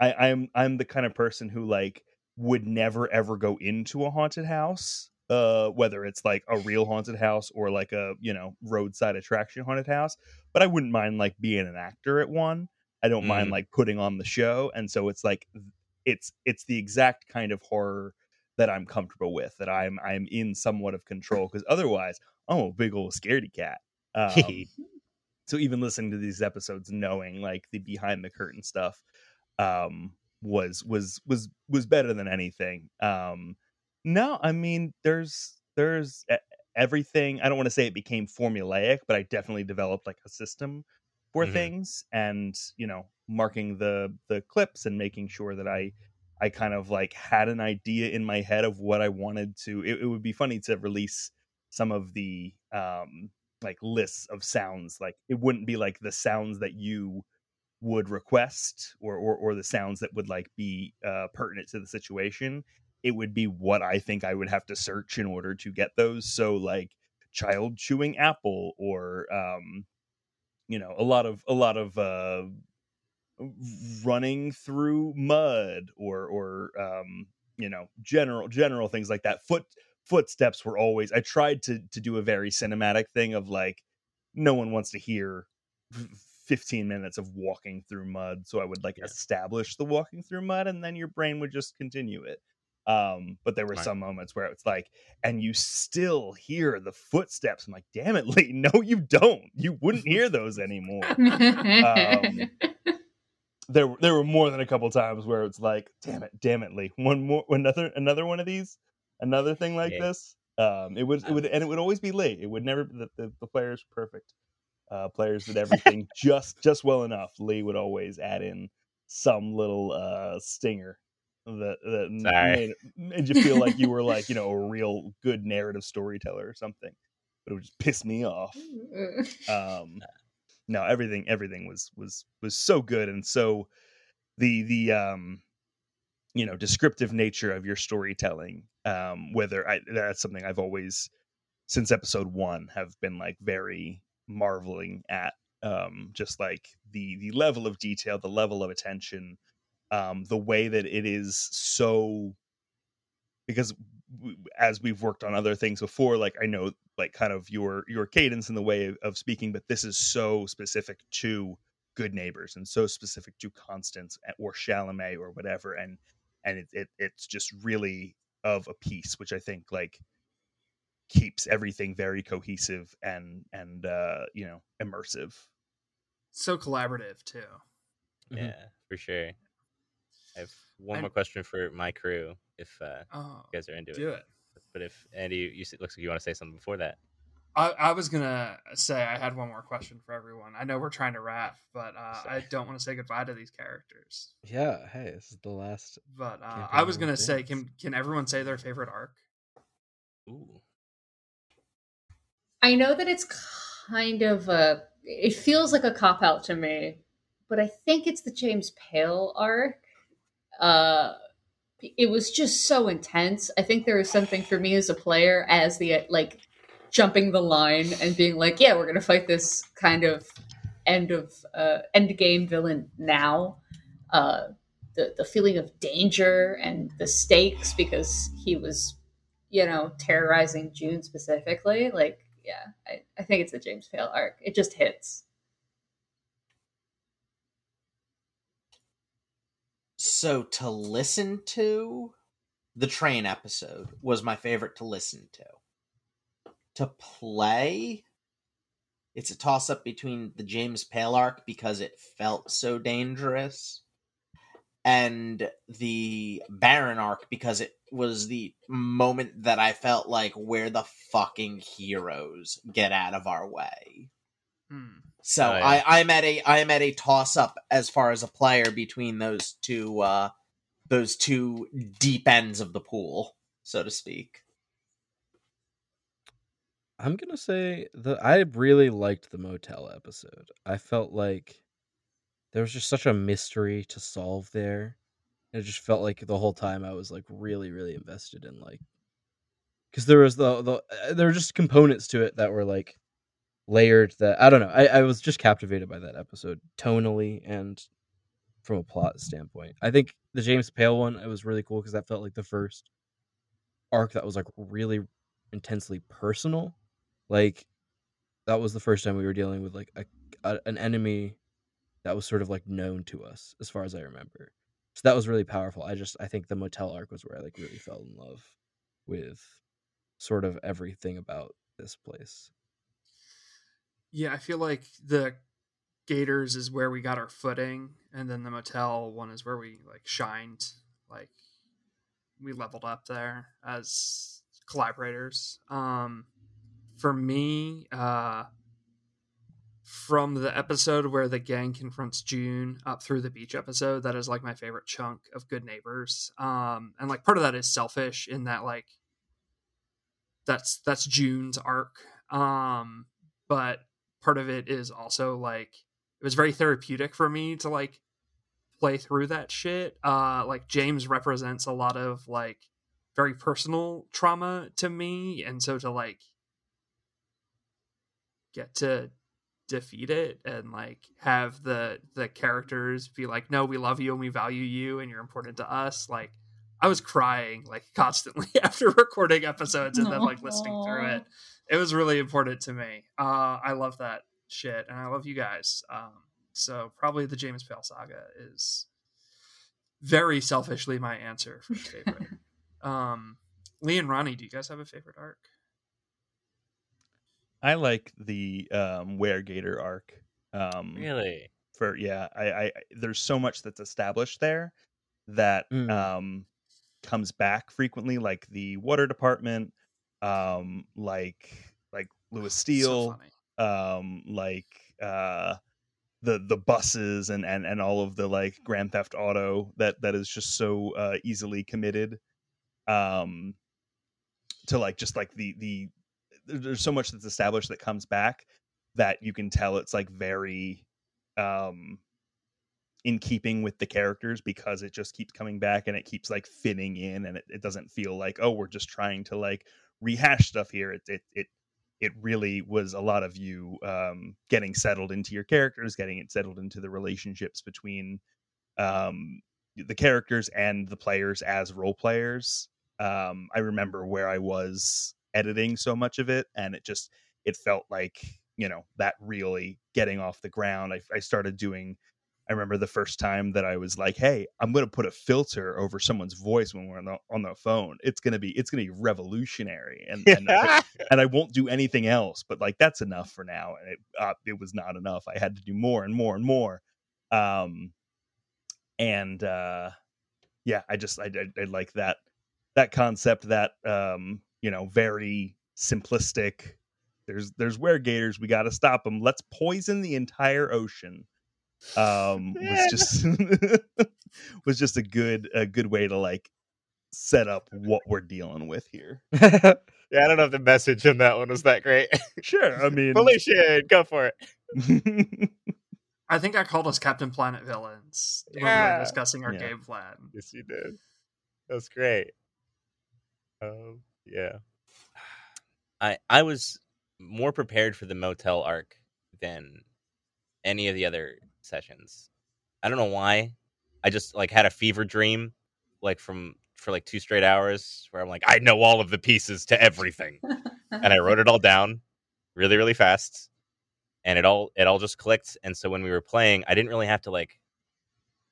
I, I'm I'm the kind of person who like would never ever go into a haunted house, uh whether it's like a real haunted house or like a, you know, roadside attraction haunted house. But I wouldn't mind like being an actor at one. I don't mm. mind like putting on the show. And so it's like, it's, it's the exact kind of horror that I'm comfortable with, that I'm, I'm in somewhat of control. Cause otherwise I'm a big old scaredy cat. Um, so even listening to these episodes, knowing like the behind the curtain stuff um, was, was, was, was better than anything. Um, no, I mean, there's, there's everything. I don't want to say it became formulaic, but I definitely developed like a system for mm-hmm. things, and you know, marking the the clips and making sure that I I kind of like had an idea in my head of what I wanted to. It, it would be funny to release some of the um like lists of sounds. Like it wouldn't be like the sounds that you would request or or, or the sounds that would like be uh, pertinent to the situation. It would be what I think I would have to search in order to get those. So like child chewing apple, or um you know, a lot of a lot of uh, running through mud, or or um, you know, general general things like that. Foot footsteps were always. I tried to to do a very cinematic thing of like, no one wants to hear fifteen minutes of walking through mud, so I would like yeah. establish the walking through mud, and then your brain would just continue it. Um, but there were right. some moments where it's like, and you still hear the footsteps. I'm like, damn it, Lee. No, you don't. You wouldn't hear those anymore. um, there, there were more than a couple times where it's like, damn it, damn it, Lee. One more, another, another one of these, another thing like yeah. this. Um, it would, it would, and it would always be Lee. It would never, the, the, the players perfect, uh, players did everything just, just well enough. Lee would always add in some little, uh, stinger that, that made, made you feel like you were like, you know, a real good narrative storyteller or something, but it would just piss me off. Um, no, everything, everything was, was, was so good. And so the, the, um, you know, descriptive nature of your storytelling, um, whether I, that's something I've always, since episode one, have been like very marveling at, um, just like the, the level of detail, the level of attention, um the way that it is. So because w- as we've worked on other things before, like I know like kind of your your cadence and the way of, of speaking, but this is so specific to Good Neighbors and so specific to Constance or Chalamet or whatever, and and it, it it's just really of a piece, which I think like keeps everything very cohesive and and uh, you know, immersive. So collaborative too. Yeah, mm-hmm. for sure. I have one I'm... more question for my crew, if uh, oh, you guys are into it. Do it. But if Andy, you, you it looks like you want to say something before that. I, I was gonna say I had one more question for everyone. I know we're trying to wrap, but uh, I don't want to say goodbye to these characters. Yeah, hey, this is the last. But uh, I was gonna say, can can everyone say their favorite arc? Ooh. I know that it's kind of a. It feels like a cop out to me, but I think it's the James Pale arc. Uh, it was just so intense. I think there was something for me as a player, as the like. Jumping the line and being like, yeah, we're gonna fight this kind of end of uh end game villain now. Uh the the feeling of danger and the stakes because he was, you know, terrorizing June specifically. Like, yeah, I, I think it's the James Pale arc. It just hits. So to listen to, the train episode was my favorite to listen to. To play, it's a toss-up between the James Pale arc because it felt so dangerous, and the Baron arc because it was the moment that I felt like, where the fucking heroes get out of our way. Hmm. So oh, yeah. I, I'm at a I'm at a toss-up as far as a player between those two uh, those two deep ends of the pool, so to speak. I'm going to say that I really liked the motel episode. I felt like there was just such a mystery to solve there. And it just felt like the whole time I was like really, really invested in like, because there was the, the, there were just components to it that were like layered that, I don't know. I, I was just captivated by that episode tonally and from a plot standpoint. I think the James Pale one, it was really cool because that felt like the first arc that was like really intensely personal. Like, that was the first time we were dealing with, like, a, a, an enemy that was sort of, like, known to us, as far as I remember. So that was really powerful. I just, I think the motel arc was where I, like, really fell in love with sort of everything about this place. Yeah, I feel like the Gators is where we got our footing, and then the motel one is where we, like, shined. Like, we leveled up there as collaborators. Um... For me, uh, from the episode where the gang confronts June up through the beach episode, that is like my favorite chunk of Good Neighbors. Um, and like part of that is selfish in that, like, that's, that's June's arc. Um, but part of it is also like, it was very therapeutic for me to like play through that shit. Uh, like James represents a lot of like very personal trauma to me. And so to like, get to defeat it and like have the the characters be like, no, we love you and we value you and you're important to us. Like, I was crying like constantly after recording episodes and then like listening through it. It was really important to me. Uh, I love that shit and I love you guys. Um, so probably the James Pale saga is very selfishly my answer for favorite. um, Lee and Ronnie, do you guys have a favorite arc? I like the um, Where Gator arc. Um, really? For yeah, I, I there's so much that's established there that mm. um, comes back frequently, like the water department, um, like like Lewis Steele, so um, like uh, the the buses and, and, and all of the like Grand Theft Auto that that is just so uh, easily committed um, to like just like the the. There's so much that's established that comes back that you can tell it's like very um, in keeping with the characters because it just keeps coming back and it keeps like fitting in and it, it doesn't feel like, oh, we're just trying to like rehash stuff here. It, it, it, it really was a lot of you um, getting settled into your characters, getting it settled into the relationships between um, the characters and the players as role players. Um, I remember where I was editing so much of it and it just it felt like, you know, that really getting off the ground. I, I started doing I remember the first time that I was like, hey, I'm going to put a filter over someone's voice when we're on the, on the phone. It's going to be it's going to be revolutionary. And, and, I, and I won't do anything else. But like, that's enough for now. And it, uh, it was not enough. I had to do more and more and more. Um, and uh, yeah, I just I, I, I like that that concept, that, um, you know, very simplistic. There's there's weregators. We got to stop them. Let's poison the entire ocean. um was just was just a good a good way to like set up what we're dealing with here. Yeah, I don't know if the message in that one was that great. Sure, I mean, Felicia, go for it. I think I called us Captain Planet villains yeah. when we were discussing our yeah. game plan. Yes, you did. That was great. Um, yeah, I I was more prepared for the motel arc than any of the other sessions. I don't know why. I just like had a fever dream like from for like two straight hours where I'm like, I know all of the pieces to everything. And I wrote it all down really, really fast. And it all it all just clicked. And so when we were playing, I didn't really have to like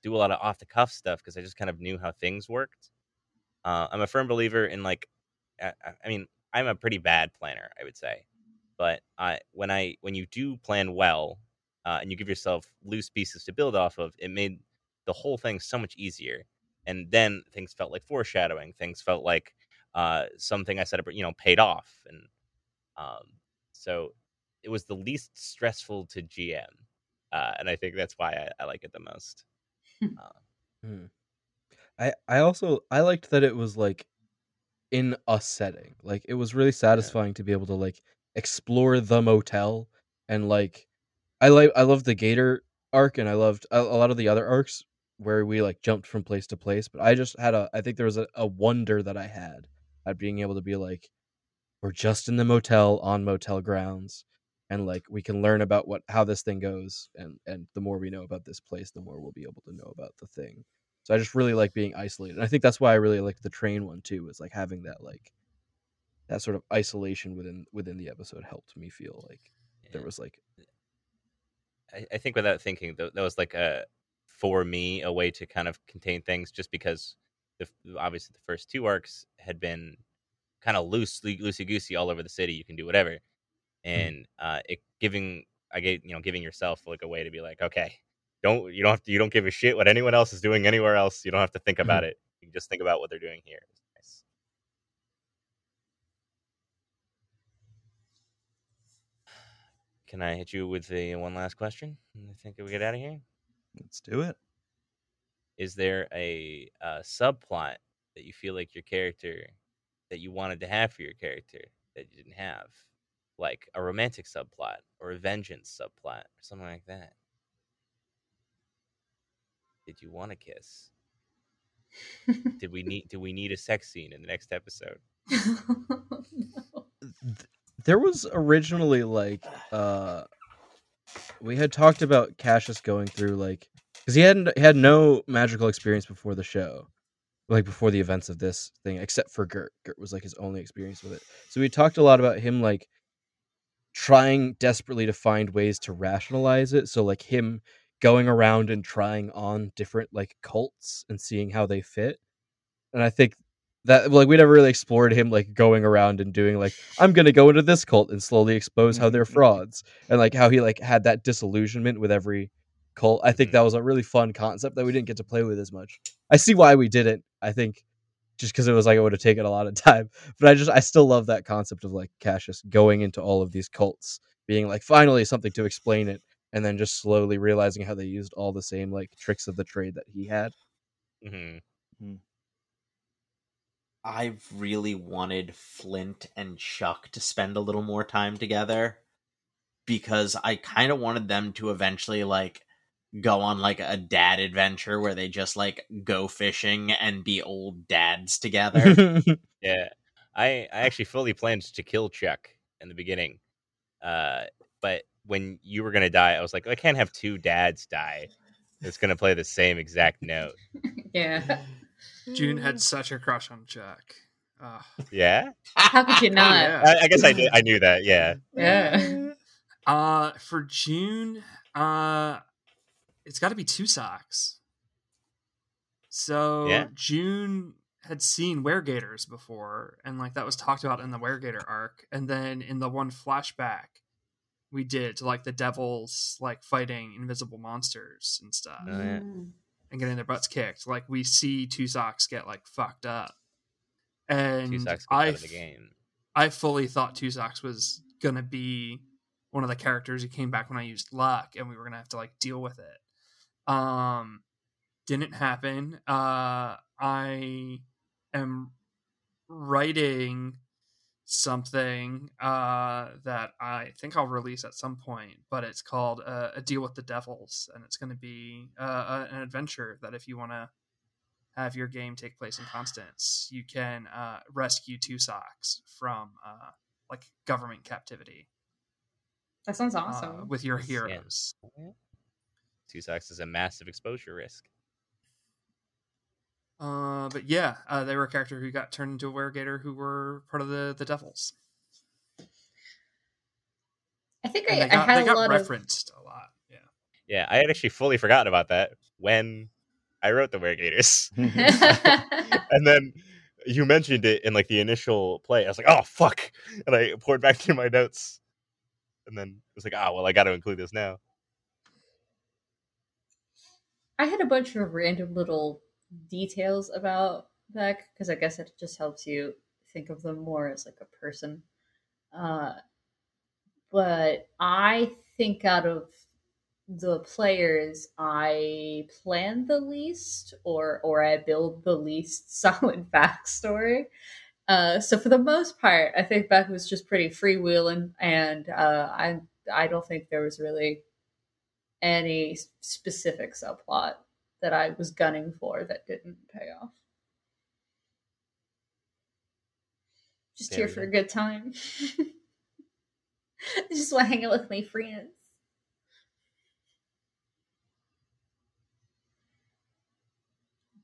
do a lot of off the cuff stuff because I just kind of knew how things worked. Uh, I'm a firm believer in like I, I mean, I'm a pretty bad planner, I would say. But I when I when you do plan well, Uh, and you give yourself loose pieces to build off of, it made the whole thing so much easier. And then things felt like foreshadowing. Things felt like uh, something I said, you know, paid off. And um, so it was the least stressful to G M. Uh, and I think that's why I, I like it the most. uh, hmm. I, I also, I liked that it was like in a setting. Like it was really satisfying yeah. to be able to like explore the motel and like, I like I loved the Gator arc, and I loved a, a lot of the other arcs where we like jumped from place to place. But I just had a I think there was a, a wonder that I had at being able to be like, we're just in the motel on motel grounds, and like we can learn about what how this thing goes, and and the more we know about this place, the more we'll be able to know about the thing. So I just really like being isolated, and I think that's why I really liked the train one too. Is like having that like that sort of isolation within within the episode helped me feel like yeah. there was like. I think without thinking, that was like a, for me, a way to kind of contain things just because the, obviously the first two arcs had been kind of loosely, loosey-goosey all over the city. You can do whatever. And uh, it giving, I gave, you know, giving yourself like a way to be like, okay, don't, you don't have to, you don't give a shit what anyone else is doing anywhere else. You don't have to think about mm-hmm. it. You can just think about what they're doing here. Nice. Can I hit you with the one last question? I think we get out of here. Let's do it. Is there a, a subplot that you feel like your character, that you wanted to have for your character that you didn't have? Like a romantic subplot or a vengeance subplot or something like that? Did you want to kiss? Did we need, do we need a sex scene in the next episode? No. There was originally, like, uh, we had talked about Cassius going through, like, because he hadn't had no magical experience before the show, like, before the events of this thing, except for Gert. Gert was, like, his only experience with it. So we talked a lot about him, like, trying desperately to find ways to rationalize it. So, like, him going around and trying on different, like, cults and seeing how they fit. And I think that, like, we never really explored him, like, going around and doing, like, I'm going to go into this cult and slowly expose how they're frauds. And, like, how he, like, had that disillusionment with every cult. I think that was a really fun concept that we didn't get to play with as much. I see why we didn't. I think just because it was, like, it would have taken a lot of time. But I just, I still love that concept of, like, Cassius going into all of these cults, being, like, finally something to explain it. And then just slowly realizing how they used all the same, like, tricks of the trade that he had. Mm-hmm. Mm-hmm. I really wanted Flint and Chuck to spend a little more time together because I kind of wanted them to eventually like go on like a dad adventure where they just like go fishing and be old dads together. Yeah. I, I actually fully planned to kill Chuck in the beginning. Uh, but when you were going to die, I was like, I can't have two dads die. It's going to play the same exact note. Yeah. June had such a crush on Jack. Oh. Yeah? How could you not? Yeah. I, I guess I did, I knew that, yeah. Yeah. Uh, for June, uh, it's got to be Two Socks. So yeah. June had seen weregators before, and like that was talked about in the weregator arc, and then in the one flashback we did to like the devils like fighting invisible monsters and stuff, oh, yeah. and getting their butts kicked. Like we see Two Socks get like fucked up, and Two Socks I out of the game. I fully thought Two Socks was gonna be one of the characters who came back when I used luck, and we were gonna have to like deal with it. Um, didn't happen. Uh, I. am writing something uh, that I think I'll release at some point, but it's called uh, A Deal with the Devils, and it's going to be uh, an adventure that if you want to have your game take place in Constance, you can uh, rescue Two Socks from uh, like government captivity. That sounds awesome. Uh, with your heroes. Yeah. Two Socks is a massive exposure risk. Uh, but yeah, uh, they were a character who got turned into a weregator who were part of the, the Devils. I think I, they got, I had they got a lot referenced of... a lot. Yeah, yeah, I had actually fully forgotten about that when I wrote the weregators, and then you mentioned it in like the initial play. I was like, oh fuck, and I poured back through my notes, and then I was like, ah, oh, well, I got to include this now. I had a bunch of random little details about Beck because I guess it just helps you think of them more as like a person. Uh, but I think out of the players, I plan the least, or or I build the least solid backstory. Uh, so for the most part, I think Beck was just pretty freewheeling, and uh, I I don't think there was really any specific subplot that I was gunning for that didn't pay off. Just there here for go. a good time. I just want to hang out with my friends.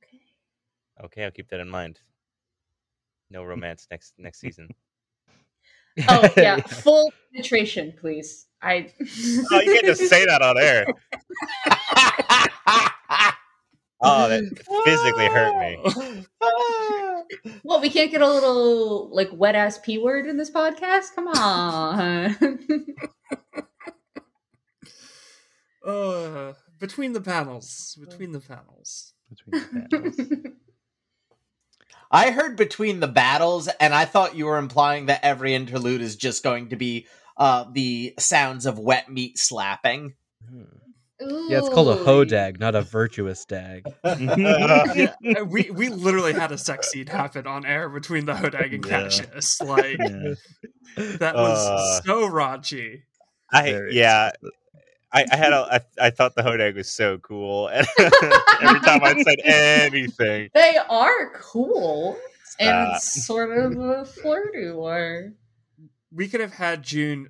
Okay. Okay, I'll keep that in mind. No romance next next season. Oh yeah, full penetration, please. I. Oh, you can't just say that on air. Oh, that physically hurt me. Well, we can't get a little like wet ass p word in this podcast. Come on. uh, between the panels, between the panels, between the panels. I heard between the battles, and I thought you were implying that every interlude is just going to be uh, the sounds of wet meat slapping. Hmm. Ooh. Yeah, it's called a hodag, not a virtuous dag. yeah, we we literally had a sex scene happen on air between the hodag and yeah. Cassius. Like yeah. that was uh, so raunchy. I yeah, I, I had a, I, I thought the hodag was so cool. And every time I said anything, they are cool Stop. and sort of a flirty war. We could have had June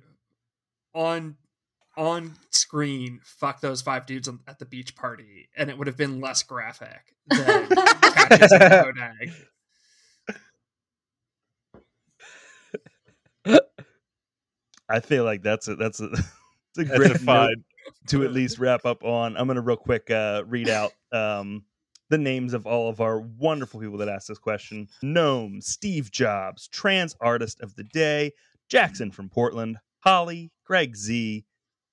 on. on screen fuck those five dudes on, at the beach party, and it would have been less graphic than Cassius and Kodak. I feel like that's a that's a, that's a great find to at least wrap up on. I'm gonna real quick uh read out um the names of all of our wonderful people that asked this question. Gnome, Steve Jobs, Trans Artist of the Day, Jackson from Portland, Holly, Greg Z,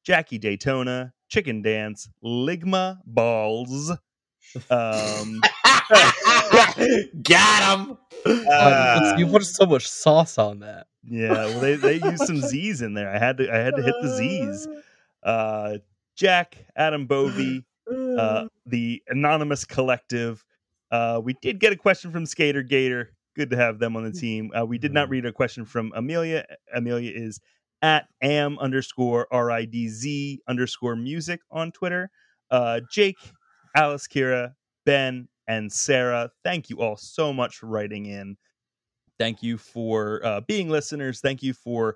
Jackie Daytona, Chicken Dance, Ligma Balls. Um, Got him! Uh, you put so much sauce on that. Yeah, well, they, they used some Z's in there. I had to I had to hit the Z's. Uh, Jack, Adam Bovey, uh, the Anonymous Collective. Uh, we did get a question from Skater Gator. Good to have them on the team. Uh, we did not read a question from Amelia. Amelia is at am underscore R I D Z underscore music on Twitter. Uh, Jake, Alice, Kira, Ben, and Sarah, thank you all so much for writing in. Thank you for uh, being listeners. Thank you for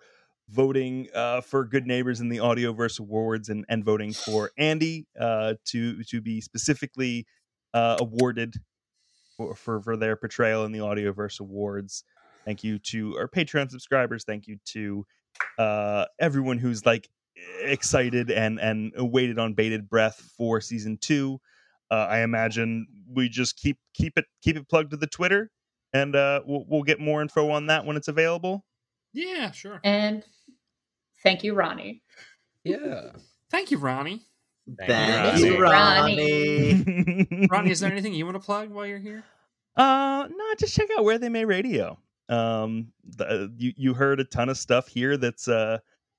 voting uh, for Good Neighbors in the Audioverse Awards, and, and voting for Andy uh, to to be specifically uh, awarded for, for, for their portrayal in the Audioverse Awards. Thank you to our Patreon subscribers. Thank you to uh everyone who's like excited and and waited on bated breath for season two. Uh, I imagine we just keep keep it keep it plugged to the Twitter, and uh, we'll, we'll get more info on that when it's available. Yeah, sure. And thank you, Ronnie. Yeah. Thank you, Ronnie. Thank you, Ronnie. Ronnie. Ronnie, is there anything you want to plug while you're here? Uh, no, just check out Where They May Radio. Um, the, you you heard a ton of stuff here that's uh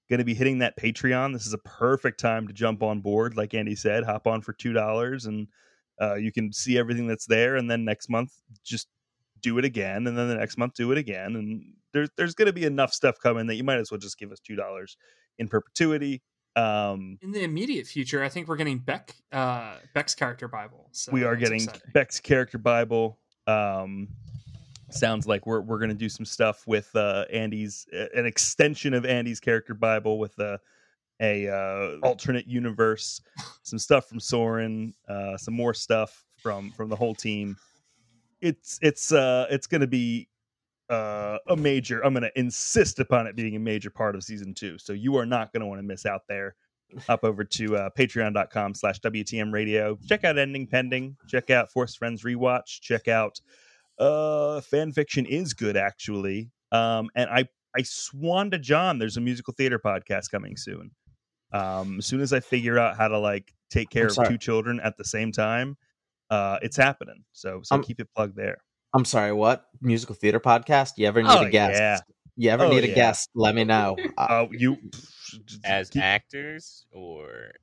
going to be hitting that Patreon. This is a perfect time to jump on board. Like Andy said, hop on for two dollars, and uh, you can see everything that's there. And then next month, just do it again. And then the next month, do it again. And there's there's going to be enough stuff coming that you might as well just give us two dollars in perpetuity. Um, in the immediate future, I think we're getting Beck, uh, Beck's character Bible. So we are getting exciting. Beck's character Bible. Um, sounds like we're we're going to do some stuff with uh, Andy's an extension of Andy's character Bible with a a uh, alternate universe. Some stuff from Soren. Uh, some more stuff from from the whole team. It's it's uh, it's going to be. Uh, a major, I'm going to insist upon it being a major part of season two. So you are not going to want to miss out there. Hop over to uh, patreon.com slash WTM radio. Check out Ending Pending. Check out Forced Friends Rewatch. Check out uh, Fan Fiction Is Good, actually. Um, and I, I swan to John, there's a musical theater podcast coming soon. Um, as soon as I figure out how to like take care of two children at the same time, uh, it's happening. So, so keep it plugged there. I'm sorry, what? Musical theater podcast? You ever need oh, a guest? Yeah. You ever oh, need a yeah. guest? Let me know. Uh, oh, you as keep... actors or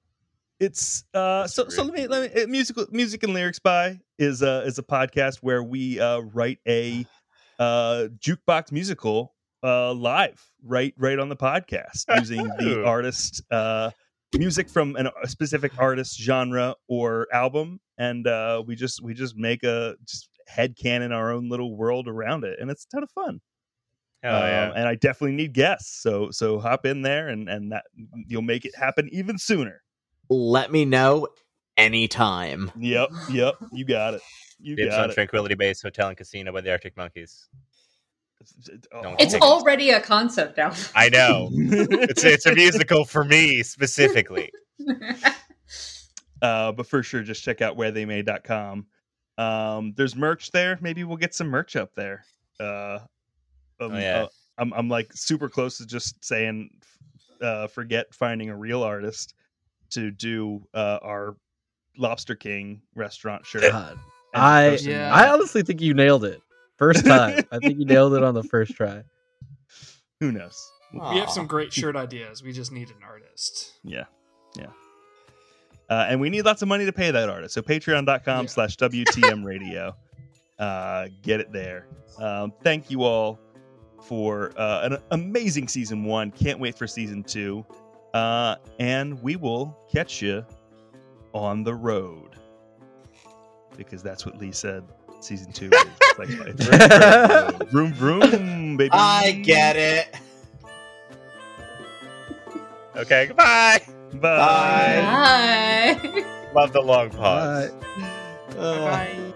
it's uh so so let me let me musical music and lyrics by is uh is a podcast where we uh write a uh jukebox musical uh live right right on the podcast using the artist uh music from an, a specific artist, genre, or album, and uh we just we just make a just headcanon our own little world around it, and it's a ton of fun. Hell um, yeah. And I definitely need guests, so so hop in there, and and that you'll make it happen even sooner. Let me know anytime. Yep, yep, you got it. You Bips got on it. Tranquility Base Hotel and Casino by the Arctic Monkeys. Don't it's think. Already a concept album. I know. It's it's a musical for me specifically. uh, but for sure, just check out where they may dot com. Um, there's merch there. Maybe we'll get some merch up there. Uh, um, oh, yeah. uh I'm, I'm like super close to just saying, uh, forget finding a real artist to do, uh, our Lobster King restaurant shirt. God, I, yeah. I honestly think you nailed it first time. I think you nailed it on the first try. Who knows? Aww. We have some great shirt ideas. We just need an artist. Yeah. Yeah. Uh, and we need lots of money to pay that artist. So patreon.com yeah. slash WTM radio. Uh, get it there. Um, thank you all for uh, an amazing season one. Can't wait for season two. Uh, and we will catch you on the road. Because that's what Lee said. Season two. It's like, it's vroom, vroom, baby. I get it. Okay, goodbye. Bye. Bye. Bye. Love the long pause. Bye. Bye.